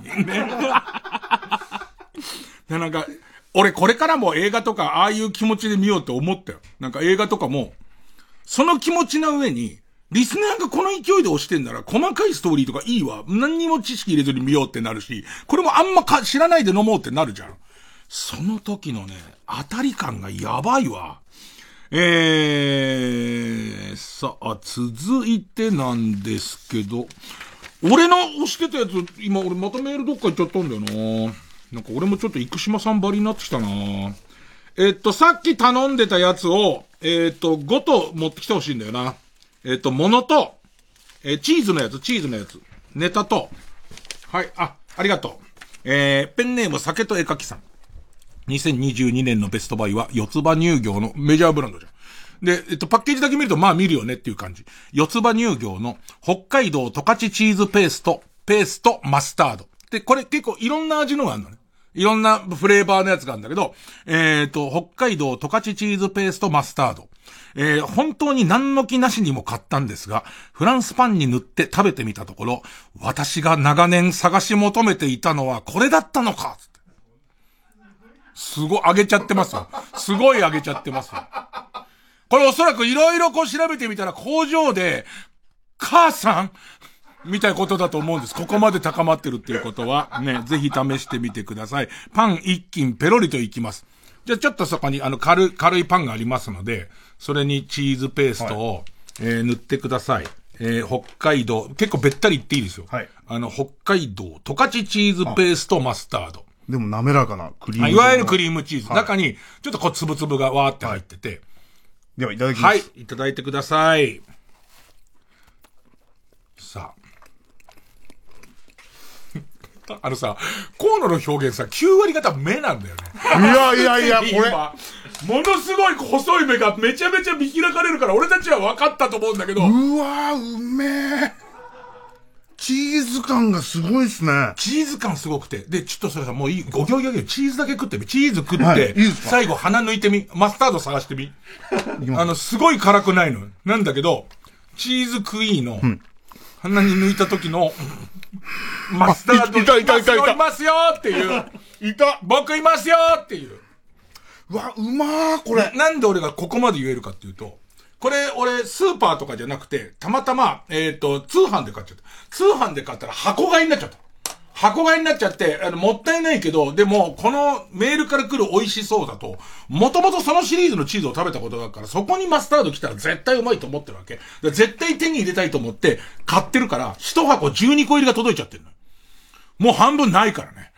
で、なんか、俺これからも映画とか、ああいう気持ちで見ようって思ったよ。なんか映画とかも、その気持ちの上に、リスナーがこの勢いで押してんなら細かいストーリーとかいいわ。何にも知識入れずに見ようってなるし、これもあんま知らないで飲もうってなるじゃん。その時のね、当たり感がやばいわ。さあ、続いてなんですけど、俺の押してたやつ、今俺またメールどっか行っちゃったんだよな。なんか俺もちょっと生島さんばりになってきたな。さっき頼んでたやつを、5と持ってきてほしいんだよな。物と、チーズのやつ、ネタと、はい、ありがとう。ペンネーム酒と絵描きさん。2022年のベストバイは、四つ葉乳業のメジャーブランドじゃん。で、パッケージだけ見ると、まあ見るよねっていう感じ。四つ葉乳業の、北海道十勝チーズペースト、マスタード。で、これ結構いろんな味のがあるのね。いろんなフレーバーのやつがあるんだけど、北海道十勝チーズペーストマスタード。本当に何の気なしにも買ったんですが、フランスパンに塗って食べてみたところ、私が長年探し求めていたのはこれだったのかって。すごい、あげちゃってますよ。すごいあげちゃってますよ。これおそらくいろいろこう調べてみたら工場で、母さんみたいなことだと思うんです。ここまで高まってるっていうことは、ね、ぜひ試してみてください。パン一斤ペロリといきます。じゃあちょっとそこに軽いパンがありますので、それにチーズペーストを、塗ってください。北海道、結構べったり言っていいですよ。はい。北海道、十勝チーズペーストマスタード。でも滑らかなクリームチーズ。いわゆるクリームチーズ。はい、中に、ちょっとこう、つぶつぶがわーって入ってて。はい、では、いただきます。はい。いただいてください。さあ。さ、河野の表現さ、9割方目なんだよね。いやいやいや、これ。ものすごい細い目がめちゃめちゃ見開かれるから、俺たちは分かったと思うんだけど。うわー、うめえ。チーズ感がすごいっすね。チーズ感すごくて。で、ちょっとそれさ、もういい、おぎょぎょぎょ、チーズだけ食ってみ。チーズ食って、はい、いいですか？最後鼻抜いてみ。マスタード探してみ。すごい辛くないの。なんだけど、チーズクイーの、うん、鼻に抜いた時の、マスタードいますよっていう。いた。僕いますよっていう。うわ、うまー、これ。なんで俺がここまで言えるかっていうと、これ、俺、スーパーとかじゃなくて、たまたま、通販で買っちゃった。通販で買ったら箱買いになっちゃった。箱買いになっちゃって、もったいないけど、でも、このメールから来る美味しそうだと、もともとそのシリーズのチーズを食べたことがあるから、そこにマスタード来たら絶対うまいと思ってるわけ。絶対手に入れたいと思って、買ってるから、一箱12個入りが届いちゃってるの。もう半分ないからね。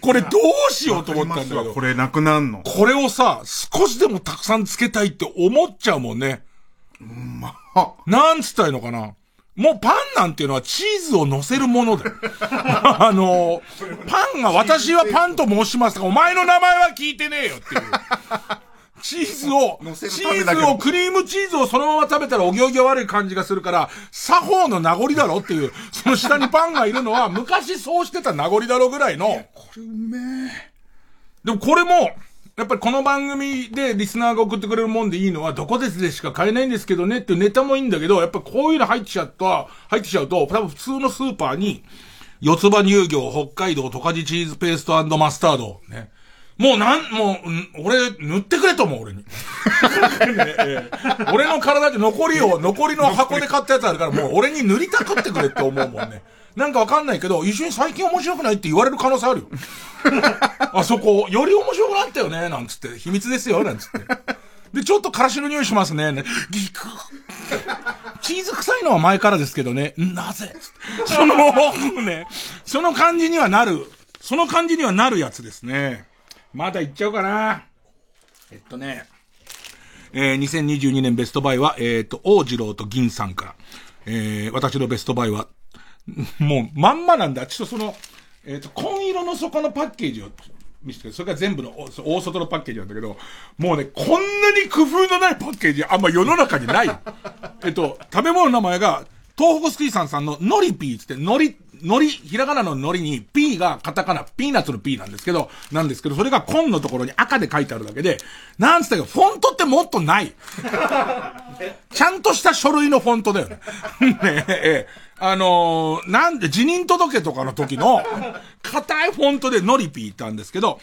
これどうしようと思ったんだけど。これなくなんの。これをさ、少しでもたくさんつけたいって思っちゃうもんね。うん、まあ。なんつったらいいのかな。もうパンなんていうのはチーズを乗せるものだよ。パンが、私はパンと申しますが、お前の名前は聞いてねえよっていう。チーズを、クリームチーズをそのまま食べたらお行儀悪い感じがするから、作法の名残だろっていう、その下にパンがいるのは昔そうしてた名残だろぐらいの。いや、これうめえ。でもこれも、やっぱりこの番組でリスナーが送ってくれるもんでいいのは、どこですでしか買えないんですけどねっていうネタもいいんだけど、やっぱこういうの入ってきちゃうと、多分普通のスーパーに、四つ葉乳業、北海道、十勝チーズペースト&マスタード、ね。もう、俺、塗ってくれと思う、俺に。俺の体で残りの箱で買ったやつあるから、もう俺に塗りたくってくれって思うもんね。なんかわかんないけど、一緒に最近面白くないって言われる可能性あるよ。あそこ、より面白くなったよね、なんつって。秘密ですよ、なんつって。で、ちょっとからしの匂いしますね。ギク。チーズ臭いのは前からですけどね。なぜその感じにはなる。その感じにはなるやつですね。まだいっちゃうかな。2022年ベストバイは、王次郎と銀さんから。私のベストバイは、もうまんまなんだ。ちょっとその、紺色の底のパッケージを見せてくれ。それが全部の大外のパッケージなんだけど、もうね、こんなに工夫のないパッケージあんま世の中にない。食べ物の名前が、東北スキーさんさんのノリピーって、ノリ、ひらがなのノリに、ピーがカタカナ、ピーナッツのピーなんですけど、それが紺のところに赤で書いてあるだけで、なんつったけど、フォントってもっとない。ちゃんとした書類のフォントだよね。ねえ、なんで、辞任届とかの時の、硬いフォントでノリピーいたんですけど、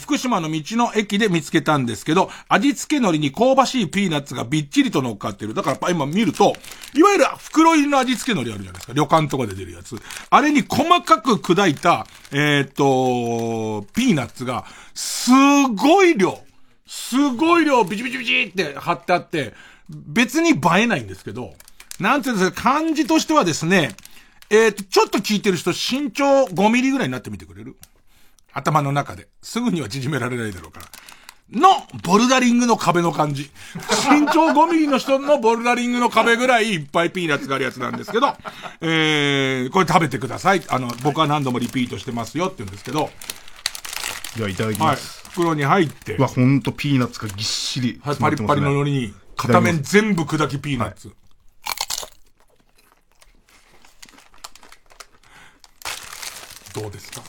福島の道の駅で見つけたんですけど、味付け海苔に香ばしいピーナッツがびっちりと乗っかってる。だから今見ると、いわゆる袋入りの味付け海苔あるじゃないですか。旅館とかで出るやつ。あれに細かく砕いた、ピーナッツが、すごい量、ビチビチビチって貼ってあって、別に映えないんですけど、なんていうんですか、漢字としてはですね、ちょっと聞いてる人、身長5ミリぐらいになってみてくれる？頭の中で。すぐには縮められないだろうから。の、ボルダリングの壁の感じ。身長5ミリの人のボルダリングの壁ぐらいいっぱいピーナッツがあるやつなんですけど、これ食べてください。僕は何度もリピートしてますよって言うんですけど。では、いただきます。はい、袋に入って。うわ、ほんとピーナッツがぎっしり詰まってますね。パリパリの海苔に、片面全部砕きピーナッツ。はい、どうですか？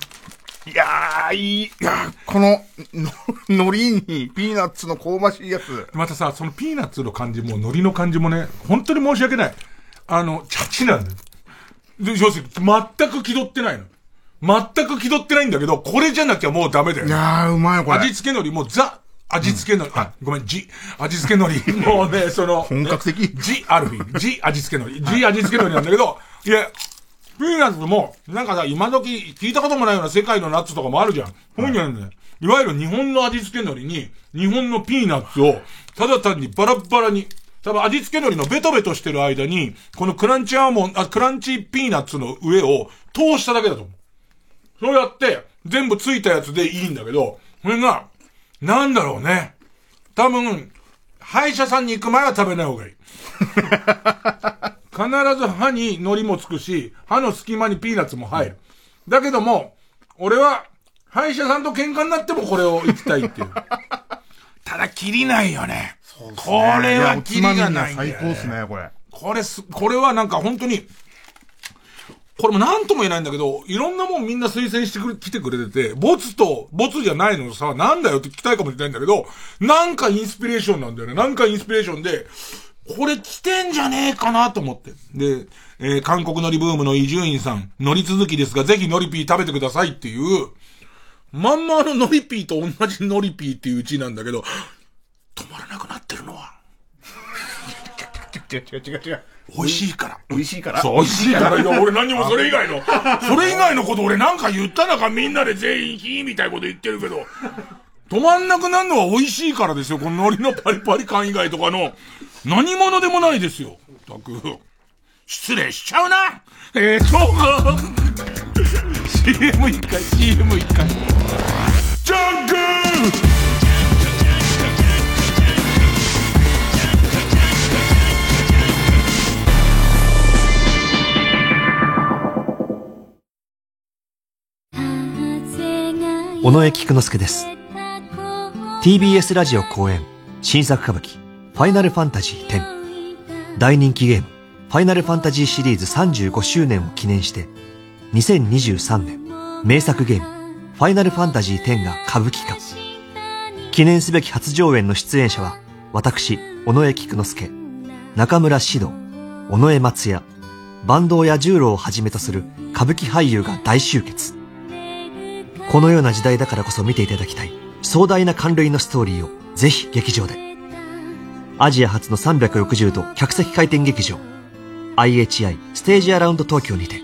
いやー、この、海苔にピーナッツの香ばしいやつ。またさ、そのピーナッツの感じも海苔の感じもね、本当に申し訳ない。チャチなんだよ。要するに、全く気取ってないの。全く気取ってないんだけど、これじゃなきゃもうダメだよ。いやー、うまいこれ。味付け海苔も味付け海苔、ごめん、味付け海苔、もうね、本格的。味付け海苔、味付け海苔なんだけど、いや、ピーナッツも、なんかさ、今時聞いたこともないような世界のナッツとかもあるじゃん。そういうのね。いわゆる日本の味付け海苔に日本のピーナッツをただ単にバラバラに、多分味付け海苔のベトベトしてる間にこのクランチピーナッツの上を通しただけだと思う。そうやって全部ついたやつでいいんだけど、これがなんだろうね、多分歯医者さんに行く前は食べない方がいい。必ず歯に海苔もつくし、歯の隙間にピーナッツも入る。だけども、俺は歯医者さんと喧嘩になってもこれを行きたいっていう。ただ切りないよね。そうですね。これは切りがないんだよね。最高ですね、これ。これはなんか本当に、これもなんとも言えないんだけど、いろんなもんみんな推薦してきてくれてて、ボツじゃないのさ、なんだよって聞きたいかもしれないんだけど、なんかインスピレーションなんだよね。なんかインスピレーションで、これ来てんじゃねえかなと思って。で、韓国海苔ブームの伊集院さん、海苔続きですが、ぜひ海苔ピー食べてくださいっていう、まんまの海苔ピーと同じ海苔ピーっていううちなんだけど、止まらなくなってるのは。違う。美味しいから。そう、美味しいから。いや、俺何もそれ以外のこと俺なんか言ったのか、みんなで全員ひーみたいなこと言ってるけど、止まんなくなるのは美味しいからですよ。この海苔のパリパリ感以外とかの、何者でもないですよ。たく、失礼しちゃうな。CM1回。ジャンク尾上菊之助です。 TBS ラジオ公演新作歌舞伎ファイナルファンタジー10、大人気ゲームファイナルファンタジーシリーズ35周年を記念して2023年名作ゲームファイナルファンタジー10が歌舞伎化、記念すべき初上演の出演者は私尾上菊之助、中村獅童、尾上松也、坂東彌十郎をはじめとする歌舞伎俳優が大集結。このような時代だからこそ見ていただきたい壮大な関連のストーリーをぜひ劇場で。アジア初の360度客席回転劇場 IHI ステージアラウンド東京にて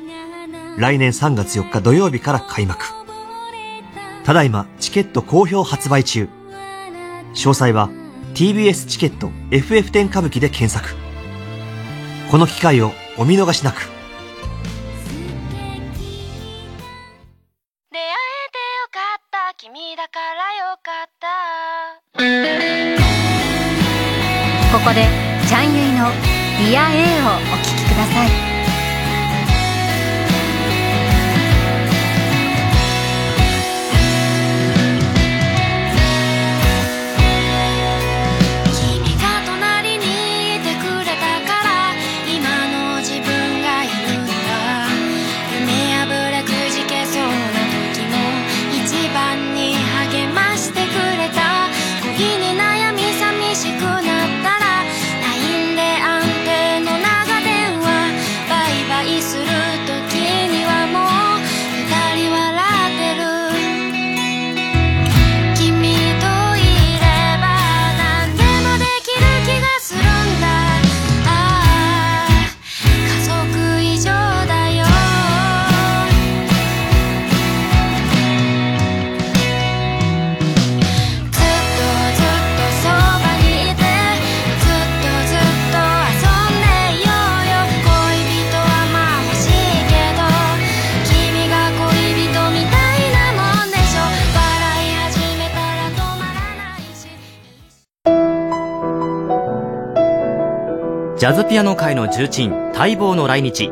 来年3月4日土曜日から開幕。ただいまチケット好評発売中。詳細は TBS チケット FF10 歌舞伎で検索。この機会をお見逃しなく。ここでちゃんゆいの「ディア A」をお聴きください。ジャズピアノ界の重鎮待望の来日、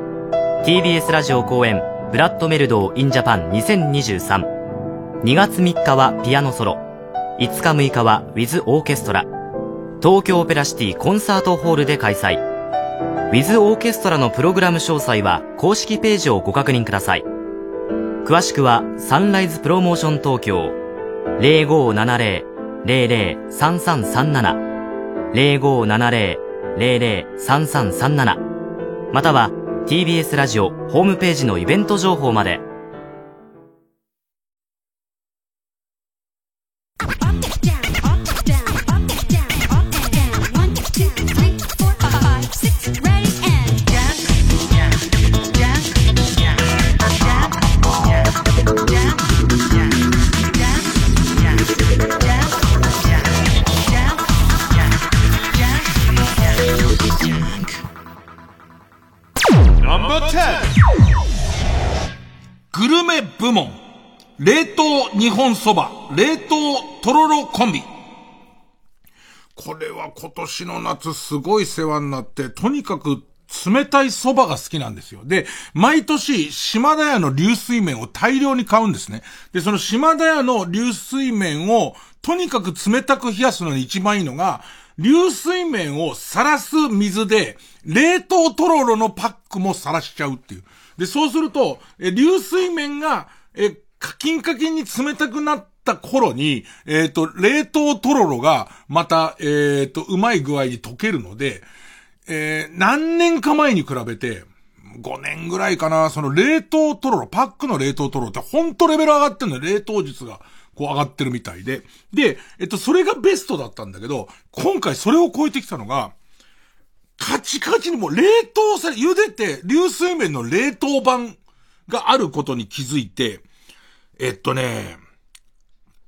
TBS ラジオ公演ブラッドメルドー in Japan 2023、 2月3日はピアノソロ、5日6日は with オーケストラ、東京オペラシティコンサートホールで開催。 with オーケストラのプログラム詳細は公式ページをご確認ください。詳しくはサンライズプロモーション東京 0570-003337 0570-003337 または TBS ラジオホームページのイベント情報まで。グルメ部門、冷凍日本そば、冷凍とろろコンビ。これは今年の夏すごい世話になって、とにかく冷たい蕎麦が好きなんですよ。で、毎年島田屋の流水麺を大量に買うんですね。で、その島田屋の流水麺をとにかく冷たく冷やすのに一番いいのが、流水麺をさらす水で冷凍とろろのパックもさらしちゃうっていう。で、そうすると流水麺がカキンに冷たくなった頃に冷凍とろろがまたうまい具合に溶けるので、何年か前に比べて、5年ぐらいかな、その冷凍とろろ、パックの冷凍とろろってほんとレベル上がってるのよ。冷凍術がこう上がってるみたいで。で、それがベストだったんだけど、今回それを超えてきたのが、カチカチにもう冷凍され、茹でて流水麺の冷凍版があることに気づいて、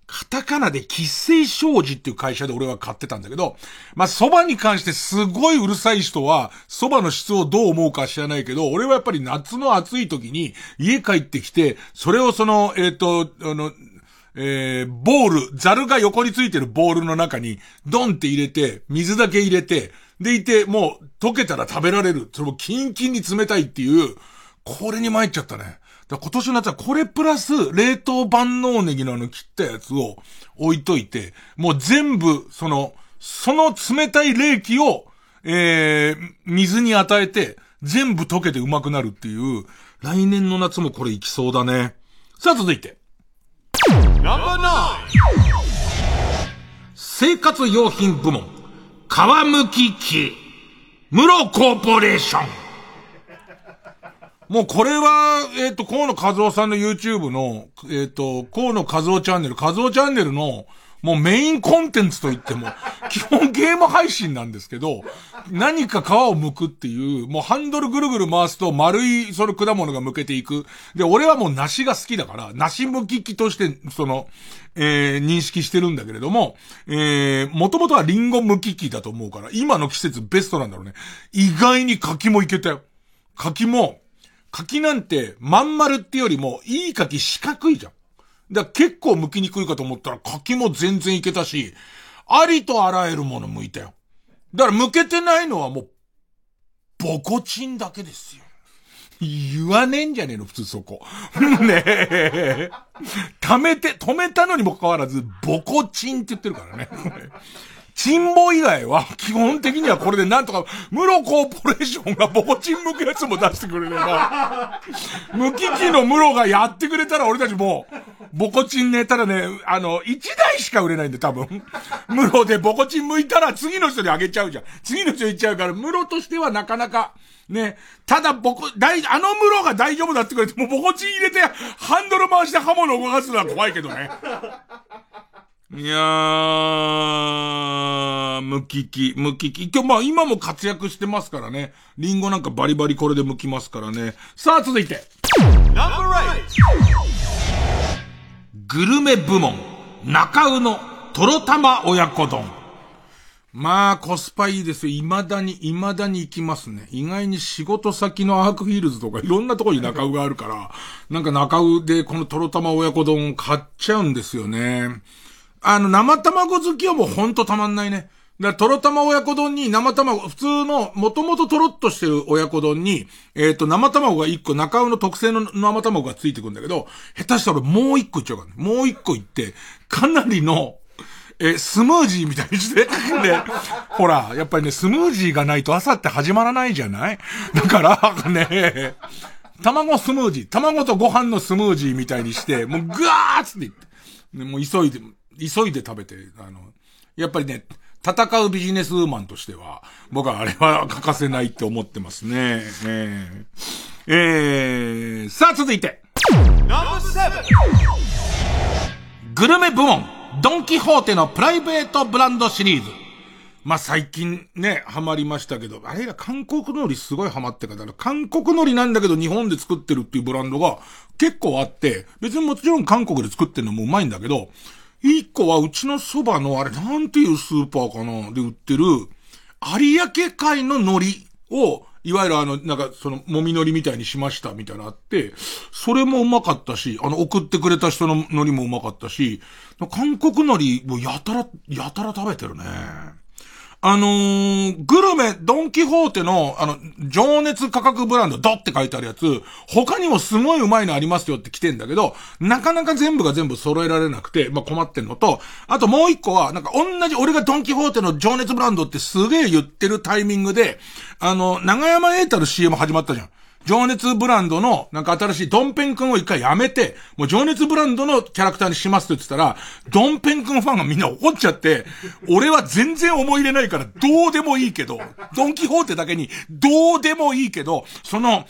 カタカナで喫水商事っていう会社で俺は買ってたんだけど、まあ、蕎麦に関してすごいうるさい人は蕎麦の質をどう思うか知らないけど、俺はやっぱり夏の暑い時に家帰ってきて、それをそのボール、ザルが横についてるボールの中にドンって入れて、水だけ入れて、でいて、もう溶けたら食べられる、それもキンキンに冷たいっていう、これに参っちゃったね。だ今年の夏はこれプラス冷凍万能ネギの切ったやつを置いといて、もう全部その冷たい冷気を、水に与えて全部溶けてうまくなるっていう。来年の夏もこれいきそうだね。さあ続いて生活用品部門、皮むき機、ムロコーポレーション。もうこれは、河野和夫さんの YouTube の、河野和夫チャンネル、和夫チャンネルの、もうメインコンテンツといっても、基本ゲーム配信なんですけど、何か皮を剥くっていう、もうハンドルぐるぐる回すと丸い、その果物が剥けていく。で、俺はもう梨が好きだから、梨剥き機として、認識してるんだけれども、元々はリンゴ剥き機だと思うから、今の季節ベストなんだろうね。意外に柿もいけたよ。柿なんてまん丸ってよりもいい柿四角いじゃん。だから結構剥きにくいかと思ったら柿も全然いけたし、ありとあらゆるもの剥いたよ。だから剥けてないのはもうボコチンだけですよ。言わねえんじゃねえの普通そこねえ、止めたのにもかかわらずボコチンって言ってるからねチンボ以外は基本的にはこれでなんとか、ムロコーポレーションがボコチン剥くやつも出してくれれば、剥き機のムロがやってくれたら俺たちもボコチンね、ただね、1台しか売れないんで多分。ムロでボコチン剥いたら次の人にあげちゃうじゃん。次の人行っちゃうから、ムロとしてはなかなか、ね、ただムロが大丈夫だってくれてもボコチン入れてハンドル回して刃物動かすのは怖いけどね。いやー、むきき。今日まあ今も活躍してますからね。リンゴなんかバリバリこれでむきますからね。さあ続いて。グルメ部門、中尾のとろたま親子丼。まあコスパいいですよ。未だに行きますね。意外に仕事先のアークフィールズとかいろんなところに中尾があるから、なんか中尾でこのとろたま親子丼を買っちゃうんですよね。生卵好きはもうほんとたまんないね。だから、とろたま親子丼に生卵、普通の、もともととろっとしてる親子丼に、生卵が1個、中尾の特製の生卵がついてくんだけど、下手したらもう1個いっちゃうからね。もう1個いって、かなりの、スムージーみたいにして。で、ほら、やっぱりね、スムージーがないと朝って始まらないじゃない？だから、ね、卵スムージー、卵とご飯のスムージーみたいにして、もうぐわーっつっていって、もう急いで食べて、やっぱりね、戦うビジネスウーマンとしては、僕はあれは欠かせないって思ってますね。さあ続いて。グルメ部門、ドンキホーテのプライベートブランドシリーズ。まあ、最近ね、ハマりましたけど、あれが韓国海苔すごいハマってから、韓国海苔なんだけど日本で作ってるっていうブランドが結構あって、別にもちろん韓国で作ってるのもうまいんだけど、一個はうちのそばのあれなんていうスーパーかなで売ってる有明海の海苔をいわゆるなんかその、もみのりみたいにしましたみたいなあって、それもうまかったし、送ってくれた人の海苔もうまかったし、韓国海苔をやたら食べてるね。グルメ、ドンキホーテの、情熱価格ブランド、ドって書いてあるやつ、他にもすごいうまいのありますよって来てんだけど、なかなか全部が全部揃えられなくて、まあ、困ってんのと、あともう一個は、なんか同じ、俺がドンキホーテの情熱ブランドってすげえ言ってるタイミングで、長山栄太の CM 始まったじゃん。情熱ブランドの、なんか新しいドンペン君を一回やめて、もう情熱ブランドのキャラクターにしますって言ってたら、ドンペン君ファンがみんな怒っちゃって、俺は全然思い入れないからどうでもいいけど、ドンキホーテだけにどうでもいいけど、あれ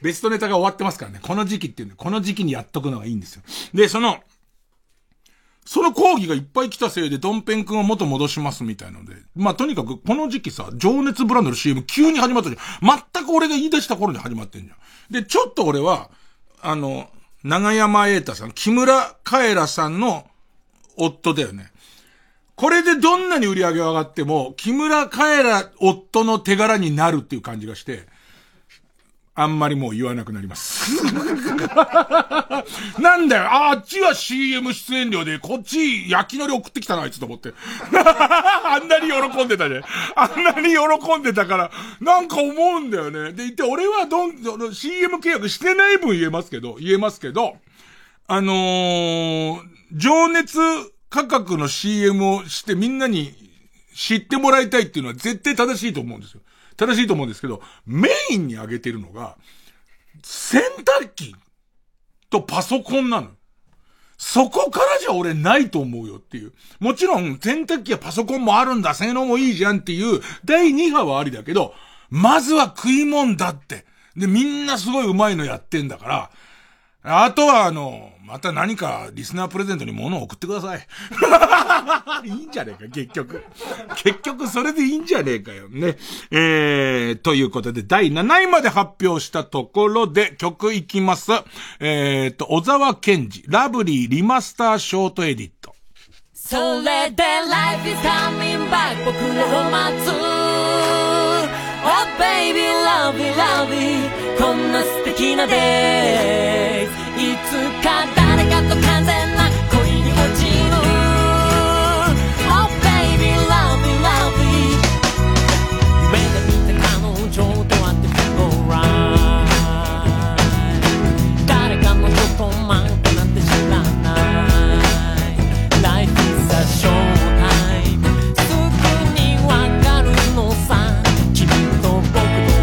ベストネタが終わってますからね。この時期っていうんで、この時期にやっとくのがいいんですよ。で、その講義がいっぱい来たせいでドンペン君を元戻しますみたいなので、まあ、とにかくこの時期さ、情熱ブランドの CM 急に始まったじゃん。全く俺が言い出した頃に始まってんじゃん。で、ちょっと俺は、長山栄太さん、木村カエラさんの夫だよね。これでどんなに売り上げが上がっても、木村カエラ夫の手柄になるっていう感じがして、あんまりもう言わなくなります。なんだよ、あっちは CM 出演料で、こっち焼き海苔送ってきたな、あいつと思って。あんなに喜んでたね。あんなに喜んでたから、なんか思うんだよね。で、一体俺はCM 契約してない分言えますけど、情熱価格の CM をしてみんなに知ってもらいたいっていうのは絶対正しいと思うんですけど、メインに上げてるのが、洗濯機とパソコンなの。そこからじゃ俺ないと思うよっていう。もちろん、洗濯機やパソコンもあるんだ、性能もいいじゃんっていう、第2波はありだけど、まずは食いもんだって。で、みんなすごいうまいのやってんだから、あとはまた何かリスナープレゼントに物を送ってください。いいんじゃねえか、結局それでいいんじゃねえかよね。ということで第7位まで発表したところで曲いきます。小沢健二、ラブリーリマスターショートエディット。それで Life is coming back 僕らを待つ Oh baby lovey lovey こんな素敵なデーいつか誰かと完全な恋に落ちる Oh baby love me love me 夢が見た彼女とは different 誰かのことなんて知らない Life is a show time すぐにわかるのさ君と僕とは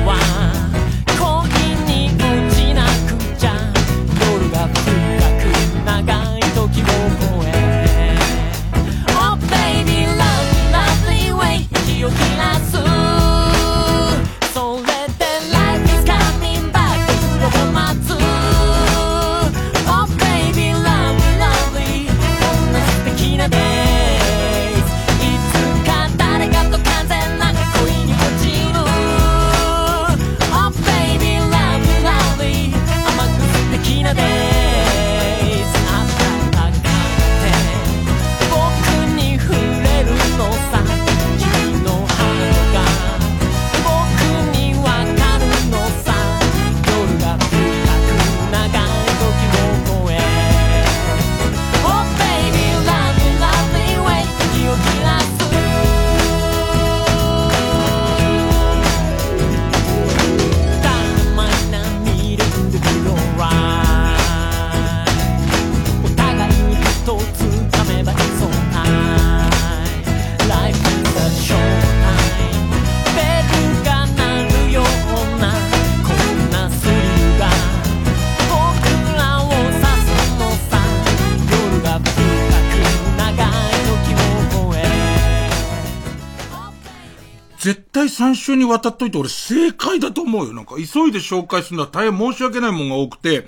3週にわたっといて俺正解だと思うよ。なんか急いで紹介するのは大変申し訳ないもんが多くて、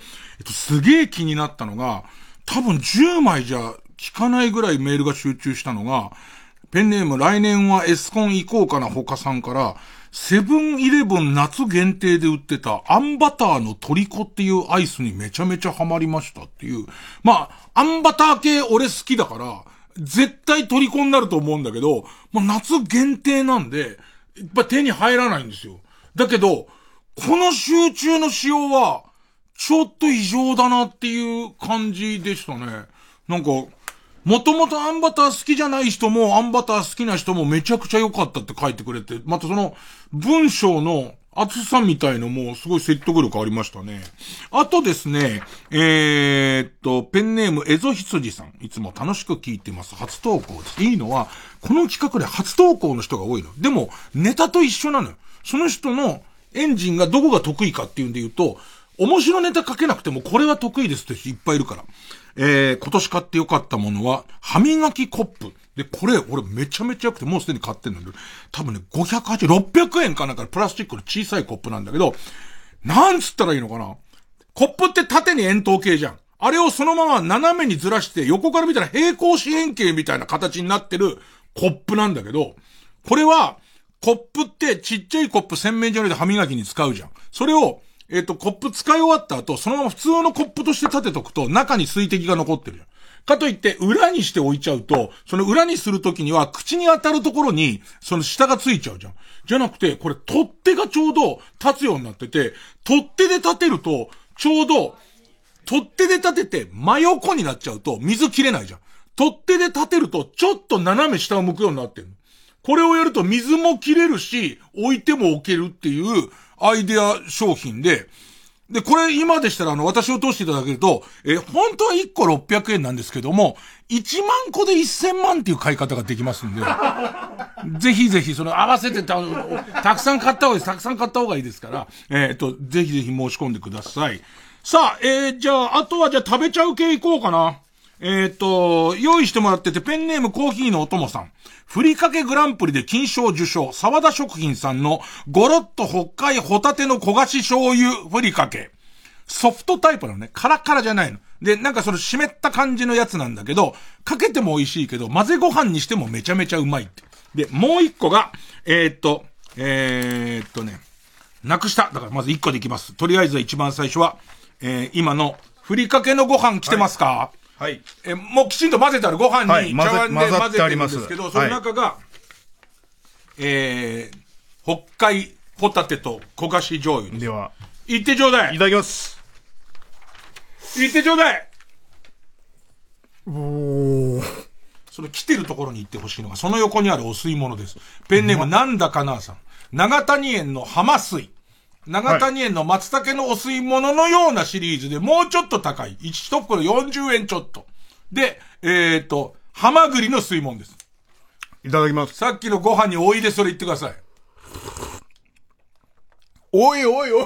すげえ気になったのが、多分10枚じゃ聞かないぐらいメールが集中したのが、ペンネーム来年はエスコン行こうかなほかさんから、セブンイレブン夏限定で売ってたあんバターのトリコっていうアイスにめちゃめちゃハマりましたっていう。まああんバター系俺好きだから、絶対取り込んなると思うんだけど、まあ、夏限定なんで、やっぱ手に入らないんですよ。だけど、この集中の仕様は、ちょっと異常だなっていう感じでしたね。なんか、もともとあんバター好きじゃない人も、あんバター好きな人もめちゃくちゃ良かったって書いてくれて、またその、文章の厚さみたいのもすごい説得力ありましたね。あとですね、ペンネームエゾヒツジさん。いつも楽しく聞いてます。初投稿です。いいのは、この企画で初投稿の人が多いの。でも、ネタと一緒なのよ。その人のエンジンがどこが得意かっていうんで言うと、面白ネタ書けなくてもこれは得意ですって人いっぱいいるから。今年買ってよかったものは、歯磨きコップ。で、これ、俺めちゃめちゃ良くて、もうすでに買ってんだけど、多分ね、600円かなんかプラスチックの小さいコップなんだけど、なんつったらいいのかな。コップって縦に円筒形じゃん。あれをそのまま斜めにずらして、横から見たら平行四辺形みたいな形になってるコップなんだけど、これは、コップってちっちゃいコップ洗面所で歯磨きに使うじゃん。それを、コップ使い終わった後、そのまま普通のコップとして立てとくと、中に水滴が残ってるじゃん。かといって、裏にして置いちゃうと、その裏にするときには、口に当たるところに、その下がついちゃうじゃん。じゃなくて、これ、取っ手がちょうど立つようになってて、取っ手で立てると、ちょうど、取っ手で立てて、真横になっちゃうと、水切れないじゃん。取っ手で立てると、ちょっと斜め下を向くようになってる。これをやると、水も切れるし、置いても置けるっていう、アイデア商品で、で、これ今でしたら私を通していただけると、本当は1個600円なんですけども、1万個で1000万っていう買い方ができますんで、ぜひぜひその合わせてたくさん買った方がいいです。たくさん買った方がいいですから、ぜひぜひ申し込んでください。さあ、じゃあ、あとはじゃあ食べちゃう系いこうかな。用意してもらってて、ペンネームコーヒーのお供さん。ふりかけグランプリで金賞受賞、沢田食品さんのゴロッと北海ホタテの焦がし醤油ふりかけ。ソフトタイプなのね。カラカラじゃないの。で、なんかその湿った感じのやつなんだけど、かけても美味しいけど、混ぜご飯にしてもめちゃめちゃうまいって。で、もう一個が、なくした。だからまず一個でいきます。とりあえず一番最初は、今のふりかけのご飯来てますか？はいはい。もうきちんと混ぜたらご飯に茶碗で混ぜてるんですけど、その中が、北海ホタテと焦がし醤油です。では。いってちょうだい。いただきます。いってちょうだい。おー。その来てるところに行ってほしいのが、その横にあるお吸い物です。ペンネームなんだかなーさん。長谷園の浜水。長谷園の松茸のお吸い物のようなシリーズで、もうちょっと高い。1袋40円ちょっと。で、ハマグリの吸い物です。いただきます。さっきのご飯においでそれ言ってください。おいおいおいおい。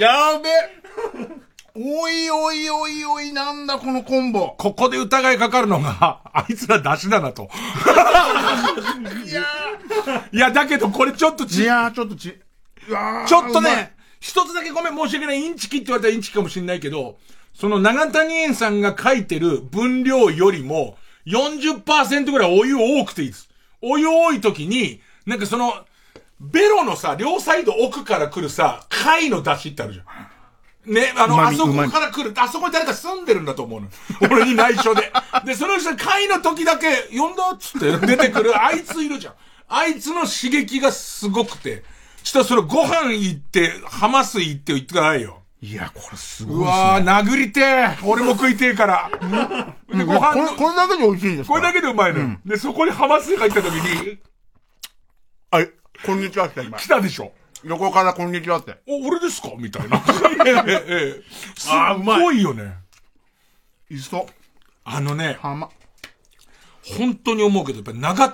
やべ。おいおいおいおい、なんだこのコンボ。ここで疑いかかるのが、あいつら出汁だなと。いや、だけどこれちょっといやー、ちょっとちょっとね、一つだけごめん、申し訳ない。インチキって言われたらインチキかもしれないけど、その長谷園さんが書いてる分量よりも、40% ぐらいお湯多くていいです。お湯多い時に、なんかその、ベロのさ、両サイド奥から来るさ、貝の出汁ってあるじゃん。ね、あそこから来る、あそこに誰か住んでるんだと思うの。俺に内緒で。で、その人、貝の時だけ、呼んだっつって出てくる、あいついるじゃん。あいつの刺激がすごくて、したらそれご飯行って、浜水行って言ってくださいよ。いや、これすごいですね。うわー、殴りてー。俺も食いてーから。で、ご飯のこれだけで美味しいですか？これだけでうまいのよ。で、そこに浜水入った時に、あれ、こんにちはって今。来たでしょ。横からこんにちはって。俺ですかみたいな。すごいよね。いっそ。あのね、本当に思うけど、やっぱり長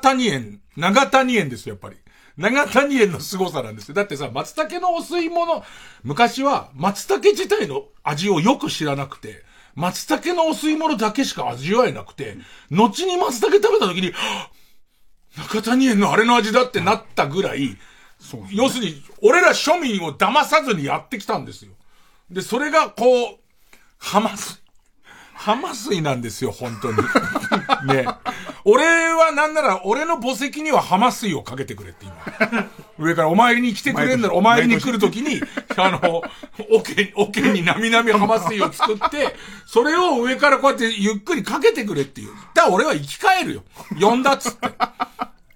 谷園ですよ、やっぱり。長谷園の凄さなんですよ。だってさ、松茸のお吸い物、昔は松茸自体の味をよく知らなくて、松茸のお吸い物だけしか味わえなくて、後に松茸食べた時に、中谷園のあれの味だってなったぐらい、そうですね、要するに、俺ら庶民を騙さずにやってきたんですよ。で、それがこう、ハマス。浜水なんですよ本当にね。俺はなんなら俺の墓石には浜水をかけてくれって今上からお参りに来てくれるならお参りに来るときにおけになみなみ浜水を作ってそれを上からこうやってゆっくりかけてくれっていう。だから俺は生き返るよ呼んだっつって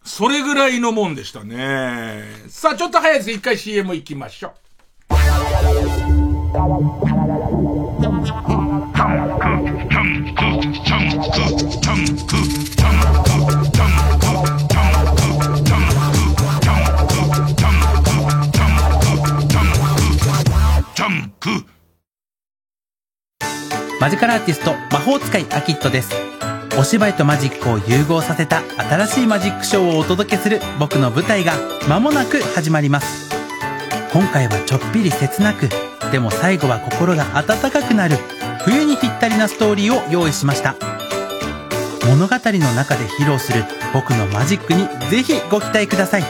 それぐらいのもんでしたね。さあちょっと早いです。一回 CM 行きましょう。マジカルアーティスト魔法使いアキットです。お芝居とマジックを融合させた新しいマジックショーをお届けする僕の舞台が間もなく始まります。今回はちょっぴり切なくでも最後は心が温かくなる冬にぴったりなストーリーを用意しました。物語の中で披露する僕のマジックにぜひご期待ください。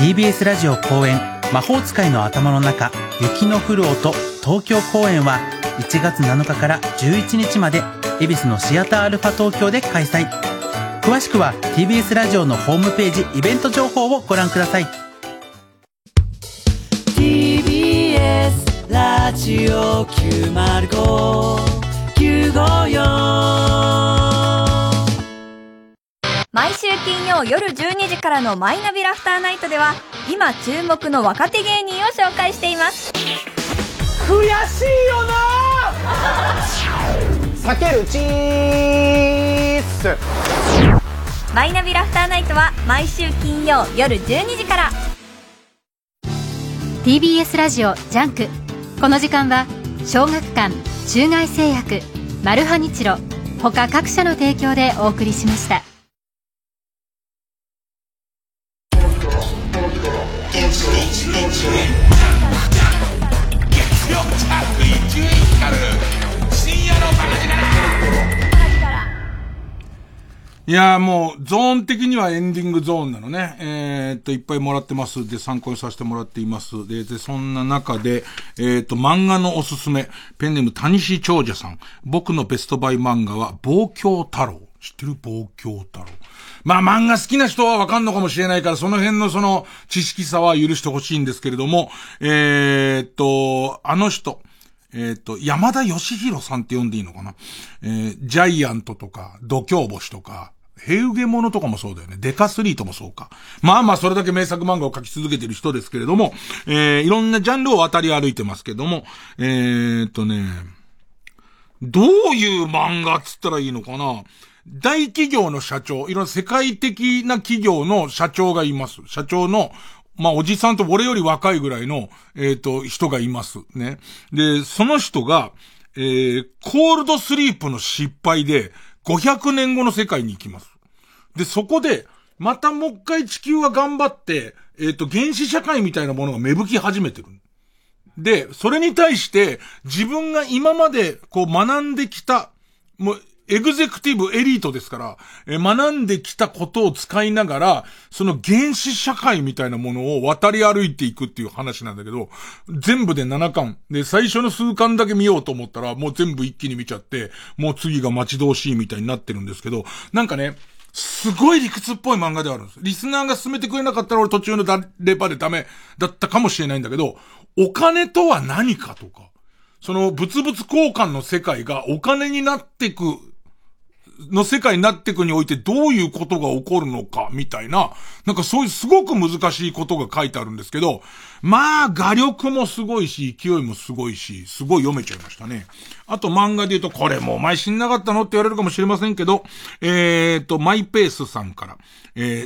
TBS ラジオ公演魔法使いの頭の中雪の降る音東京公演は1月7日から11日まで恵比寿のシアターアルファ東京で開催。詳しくは TBS ラジオのホームページイベント情報をご覧ください。 TBS ラジオ905-954毎週金曜夜12時からのマイナビラフターナイトでは今注目の若手芸人を紹介しています。悔しいよな避けるチース。マイナビラフターナイトは毎週金曜夜12時から。 TBS ラジオジャンク。この時間は小学館、中外製薬、マルハニチロ他各社の提供でお送りしました。いやもうゾーン的にはエンディングゾーンなのね。いっぱいもらってますで参考にさせてもらっていますでそんな中で漫画のおすすめペンネーム谷志長者さん。僕のベストバイ漫画は望郷太郎。知ってる望郷太郎。まあ漫画好きな人はわかんのかもしれないからその辺のその知識差は許してほしいんですけれどもあの人山田義弘さんって呼んでいいのかな。ジャイアントとか度胸星とかヘウゲモノとかもそうだよね。デカスリートもそうか。まあまあそれだけ名作漫画を描き続けてる人ですけれども、いろんなジャンルを渡り歩いてますけども、どういう漫画っつったらいいのかな。大企業の社長、いろんな世界的な企業の社長がいます。社長のまあ、おじさんと俺より若いぐらいの、人がいます。ね。で、その人が、コールドスリープの失敗で、500年後の世界に行きます。で、そこで、またもう一回地球は頑張って、原始社会みたいなものが芽吹き始めてる。で、それに対して、自分が今まで、こう学んできた、もう、エグゼクティブエリートですから、学んできたことを使いながら、その原始社会みたいなものを渡り歩いていくっていう話なんだけど、全部で7巻。で、最初の数巻だけ見ようと思ったら、もう全部一気に見ちゃって、もう次が待ち遠しいみたいになってるんですけど、なんかね、すごい理屈っぽい漫画ではあるんです。リスナーが勧めてくれなかったら俺途中のレパでダメだったかもしれないんだけど、お金とは何かとか、その物々交換の世界がお金になっていくの世界になっていくにおいてどういうことが起こるのかみたいな、なんかそういうすごく難しいことが書いてあるんですけど、まあ画力もすごいし勢いもすごいしすごい読めちゃいましたね。あと漫画で言うとこれもうお前死んなかったのって言われるかもしれませんけど、マイペースさんから、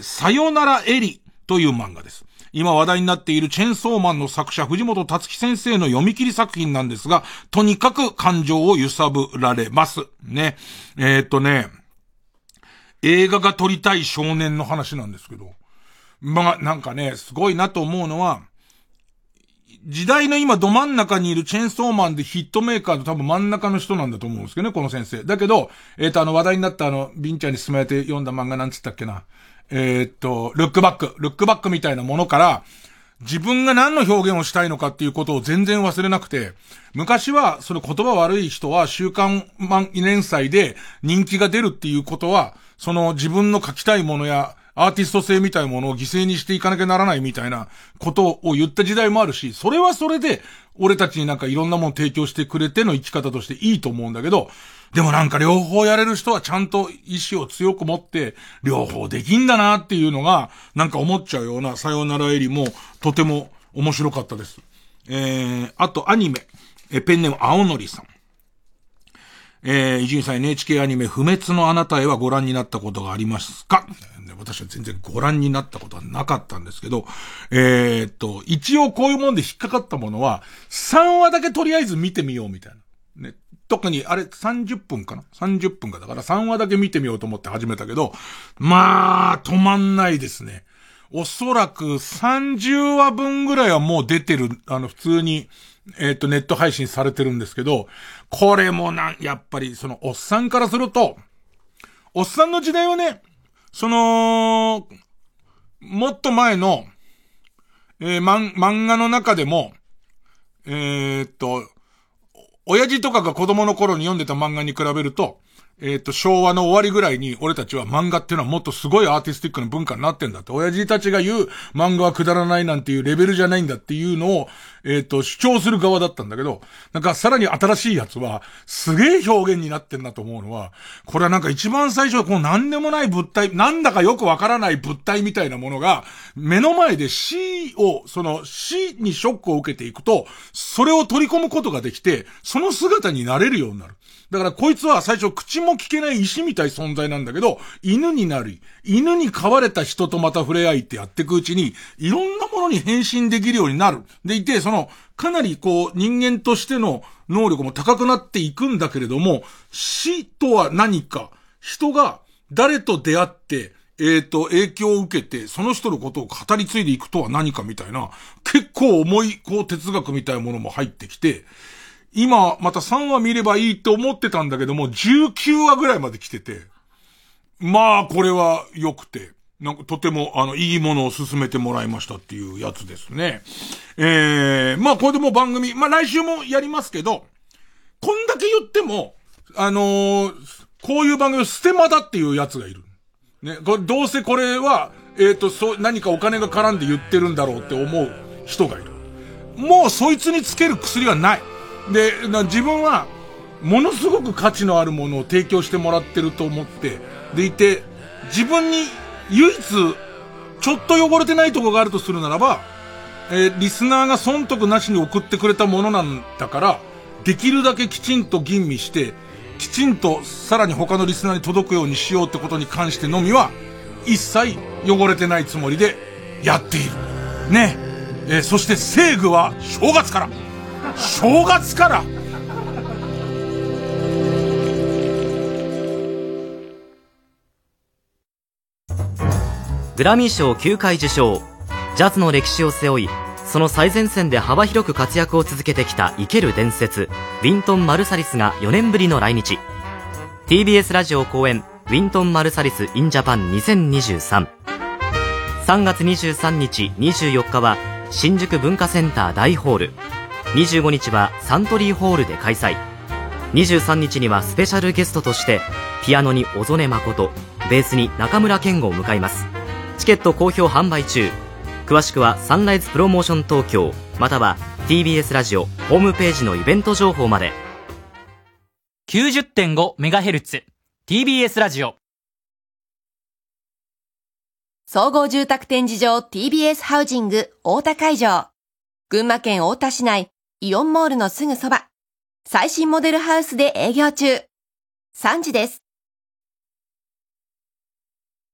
さよならエリという漫画です。今話題になっているチェンソーマンの作者藤本達樹先生の読み切り作品なんですが、とにかく感情を揺さぶられますね。映画が撮りたい少年の話なんですけど、まあなんかねすごいなと思うのは、時代の今ど真ん中にいるチェンソーマンでヒットメーカーの多分真ん中の人なんだと思うんですけどね、この先生。だけど話題になったビンちゃんに勧めて読んだ漫画なんつったっけな。ルックバックみたいなものから、自分が何の表現をしたいのかっていうことを全然忘れなくて、昔はその言葉悪い人は週刊連載で人気が出るっていうことは、その自分の書きたいものやアーティスト性みたいなものを犠牲にしていかなきゃならないみたいなことを言った時代もあるし、それはそれで俺たちになんかいろんなもの提供してくれての生き方としていいと思うんだけど、でもなんか両方やれる人はちゃんと意志を強く持って両方できんだなっていうのがなんか思っちゃうようなさよならエリもとても面白かったです。あとアニメ、ペンネーム青のりさん。伊集院さん NHK アニメ不滅のあなたへはご覧になったことがありますか？私は全然ご覧になったことはなかったんですけど、一応こういうもんで引っかかったものは、3話だけとりあえず見てみようみたいな。ね。特に、あれ、30分かな ?30 分か。だから3話だけ見てみようと思って始めたけど、まあ、止まんないですね。おそらく30話分ぐらいはもう出てる、普通に、ネット配信されてるんですけど、これもやっぱり、その、おっさんからすると、おっさんの時代はね、そのもっと前の、漫画の中でも親父とかが子供の頃に読んでた漫画に比べると昭和の終わりぐらいに俺たちは漫画っていうのはもっとすごいアーティスティックな文化になってんだって、親父たちが言う漫画はくだらないなんていうレベルじゃないんだっていうのを主張する側だったんだけど、なんかさらに新しいやつはすげえ表現になってんなと思うのは、これはなんか一番最初はこのなんでもない物体、なんだかよくわからない物体みたいなものが目の前で死にショックを受けていくと、それを取り込むことができてその姿になれるようになる。だからこいつは最初口も聞けない石みたい存在なんだけど、犬になり、犬に飼われた人とまた触れ合いってやっていくうちに、いろんなものに変身できるようになる。でいて、その、かなりこう、人間としての能力も高くなっていくんだけれども、死とは何か、人が誰と出会って、影響を受けて、その人のことを語り継いでいくとは何かみたいな、結構重い、こう、哲学みたいなものも入ってきて、今、また3話見ればいいと思ってたんだけども、19話ぐらいまで来てて、まあ、これは良くて、なんかとても、いいものを勧めてもらいましたっていうやつですね。まあ、これでも番組、まあ来週もやりますけど、こんだけ言っても、こういう番組、ステマだっていうやつがいる。ね、これどうせこれは、何かお金が絡んで言ってるんだろうって思う人がいる。もうそいつにつける薬はない。で、自分はものすごく価値のあるものを提供してもらってると思ってでいて、自分に唯一ちょっと汚れてないとこがあるとするならば、リスナーが損得なしに送ってくれたものなんだから、できるだけきちんと吟味してきちんとさらに他のリスナーに届くようにしようってことに関してのみは一切汚れてないつもりでやっているね。そして正義は正月からグラミー賞9回受賞、ジャズの歴史を背負い、その最前線で幅広く活躍を続けてきた生ける伝説ウィントン・マルサリスが4年ぶりの来日。 TBS ラジオ公演ウィントン・マルサリス in Japan 2023、 3月23日24日は新宿文化センター大ホール、25日はサントリーホールで開催。23日にはスペシャルゲストとしてピアノに小曽根誠、ベースに中村健吾を迎えます。チケット好評販売中。詳しくはサンライズプロモーション東京または TBS ラジオホームページのイベント情報まで。 90.5MHz TBS ラジオ総合住宅展示場 TBS ハウジング太田会場、群馬県太田市内イオンモールのすぐそば、最新モデルハウスで営業中。3時です。